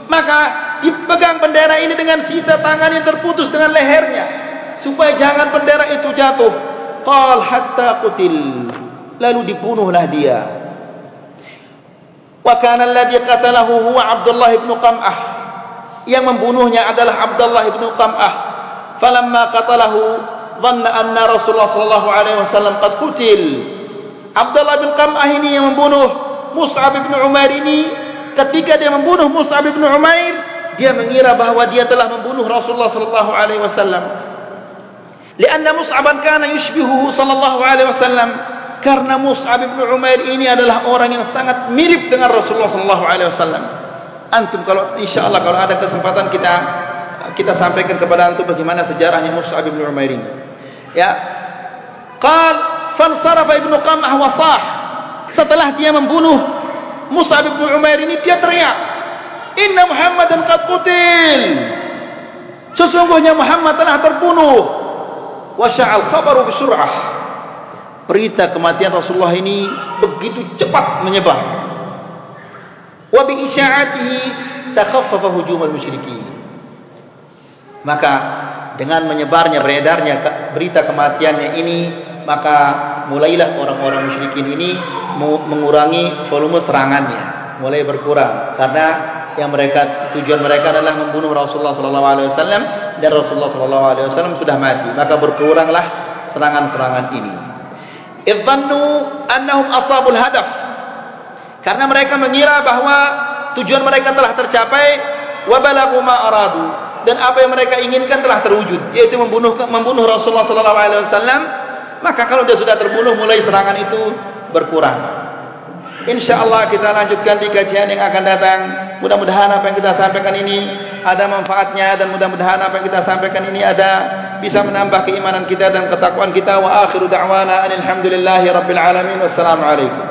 Maka dipegang bendera ini dengan sisa tangan yang terputus dengan lehernya supaya jangan bendera itu jatuh. Qal hatta qutil, lalu dibunuhlah dia. Wa kana alladhi qatalahu huwa Abdullah ibn Qam'ah, yang membunuhnya adalah Abdullah ibn Qam'ah. Falamma qatalahu dhanna anna Rasulullah sallallahu alaihi wasallam qad qutil. Abdullah bin Qam'ah ini yang membunuh Mus'ab bin Umair ini, ketika dia membunuh Mus'ab bin Umair, dia mengira bahawa dia telah membunuh Rasulullah sallallahu alaihi wasallam. Karena Mus'ab kana yushbihuhu sallallahu alaihi wasallam, karena Mus'ab bin Umair ini adalah orang yang sangat mirip dengan Rasulullah sallallahu alaihi wasallam. Antum kalau insyaallah kalau ada kesempatan kita kita sampaikan kepada antum bagaimana sejarahnya Mus'ab bin Umair ini. Ya. Qal fansarafa ibnu Qam'ah wa sah. Setelah dia membunuh Mus'ab bin Umair ini, dia teriak, "Inna Muhammadan qad qutil." Sesungguhnya Muhammad telah terbunuh. Wa sya'al khabaru bisur'ah. Berita kematian Rasulullah ini begitu cepat menyebar. Wa bi isya'atihi takhaffafa hujumul musyrikin. Maka dengan menyebarnya, beredarnya berita kematiannya ini, maka mulailah orang-orang musyrikin ini mengurangi volume serangannya, mulai berkurang, karena yang mereka tujuan mereka adalah membunuh Rasulullah sallallahu alaihi wasallam, dan Rasulullah sallallahu alaihi wasallam sudah mati, maka berkuranglah serangan-serangan ini. Idhannu annahum asabul hadaf. Karena mereka mengira bahwa tujuan mereka telah tercapai, wa balagu ma aradu, dan apa yang mereka inginkan telah terwujud, yaitu membunuh membunuh Rasulullah sallallahu alaihi wasallam. Maka kalau dia sudah terbunuh, mulai serangan itu berkurang. InsyaAllah kita lanjutkan di kajian yang akan datang. Mudah-mudahan apa yang kita sampaikan ini ada manfaatnya, dan mudah-mudahan apa yang kita sampaikan ini ada bisa menambah keimanan kita dan ketakwaan kita. Wa akhiru da'wana anil hamdulillahi rabbil alamin. Wassalamualaikum.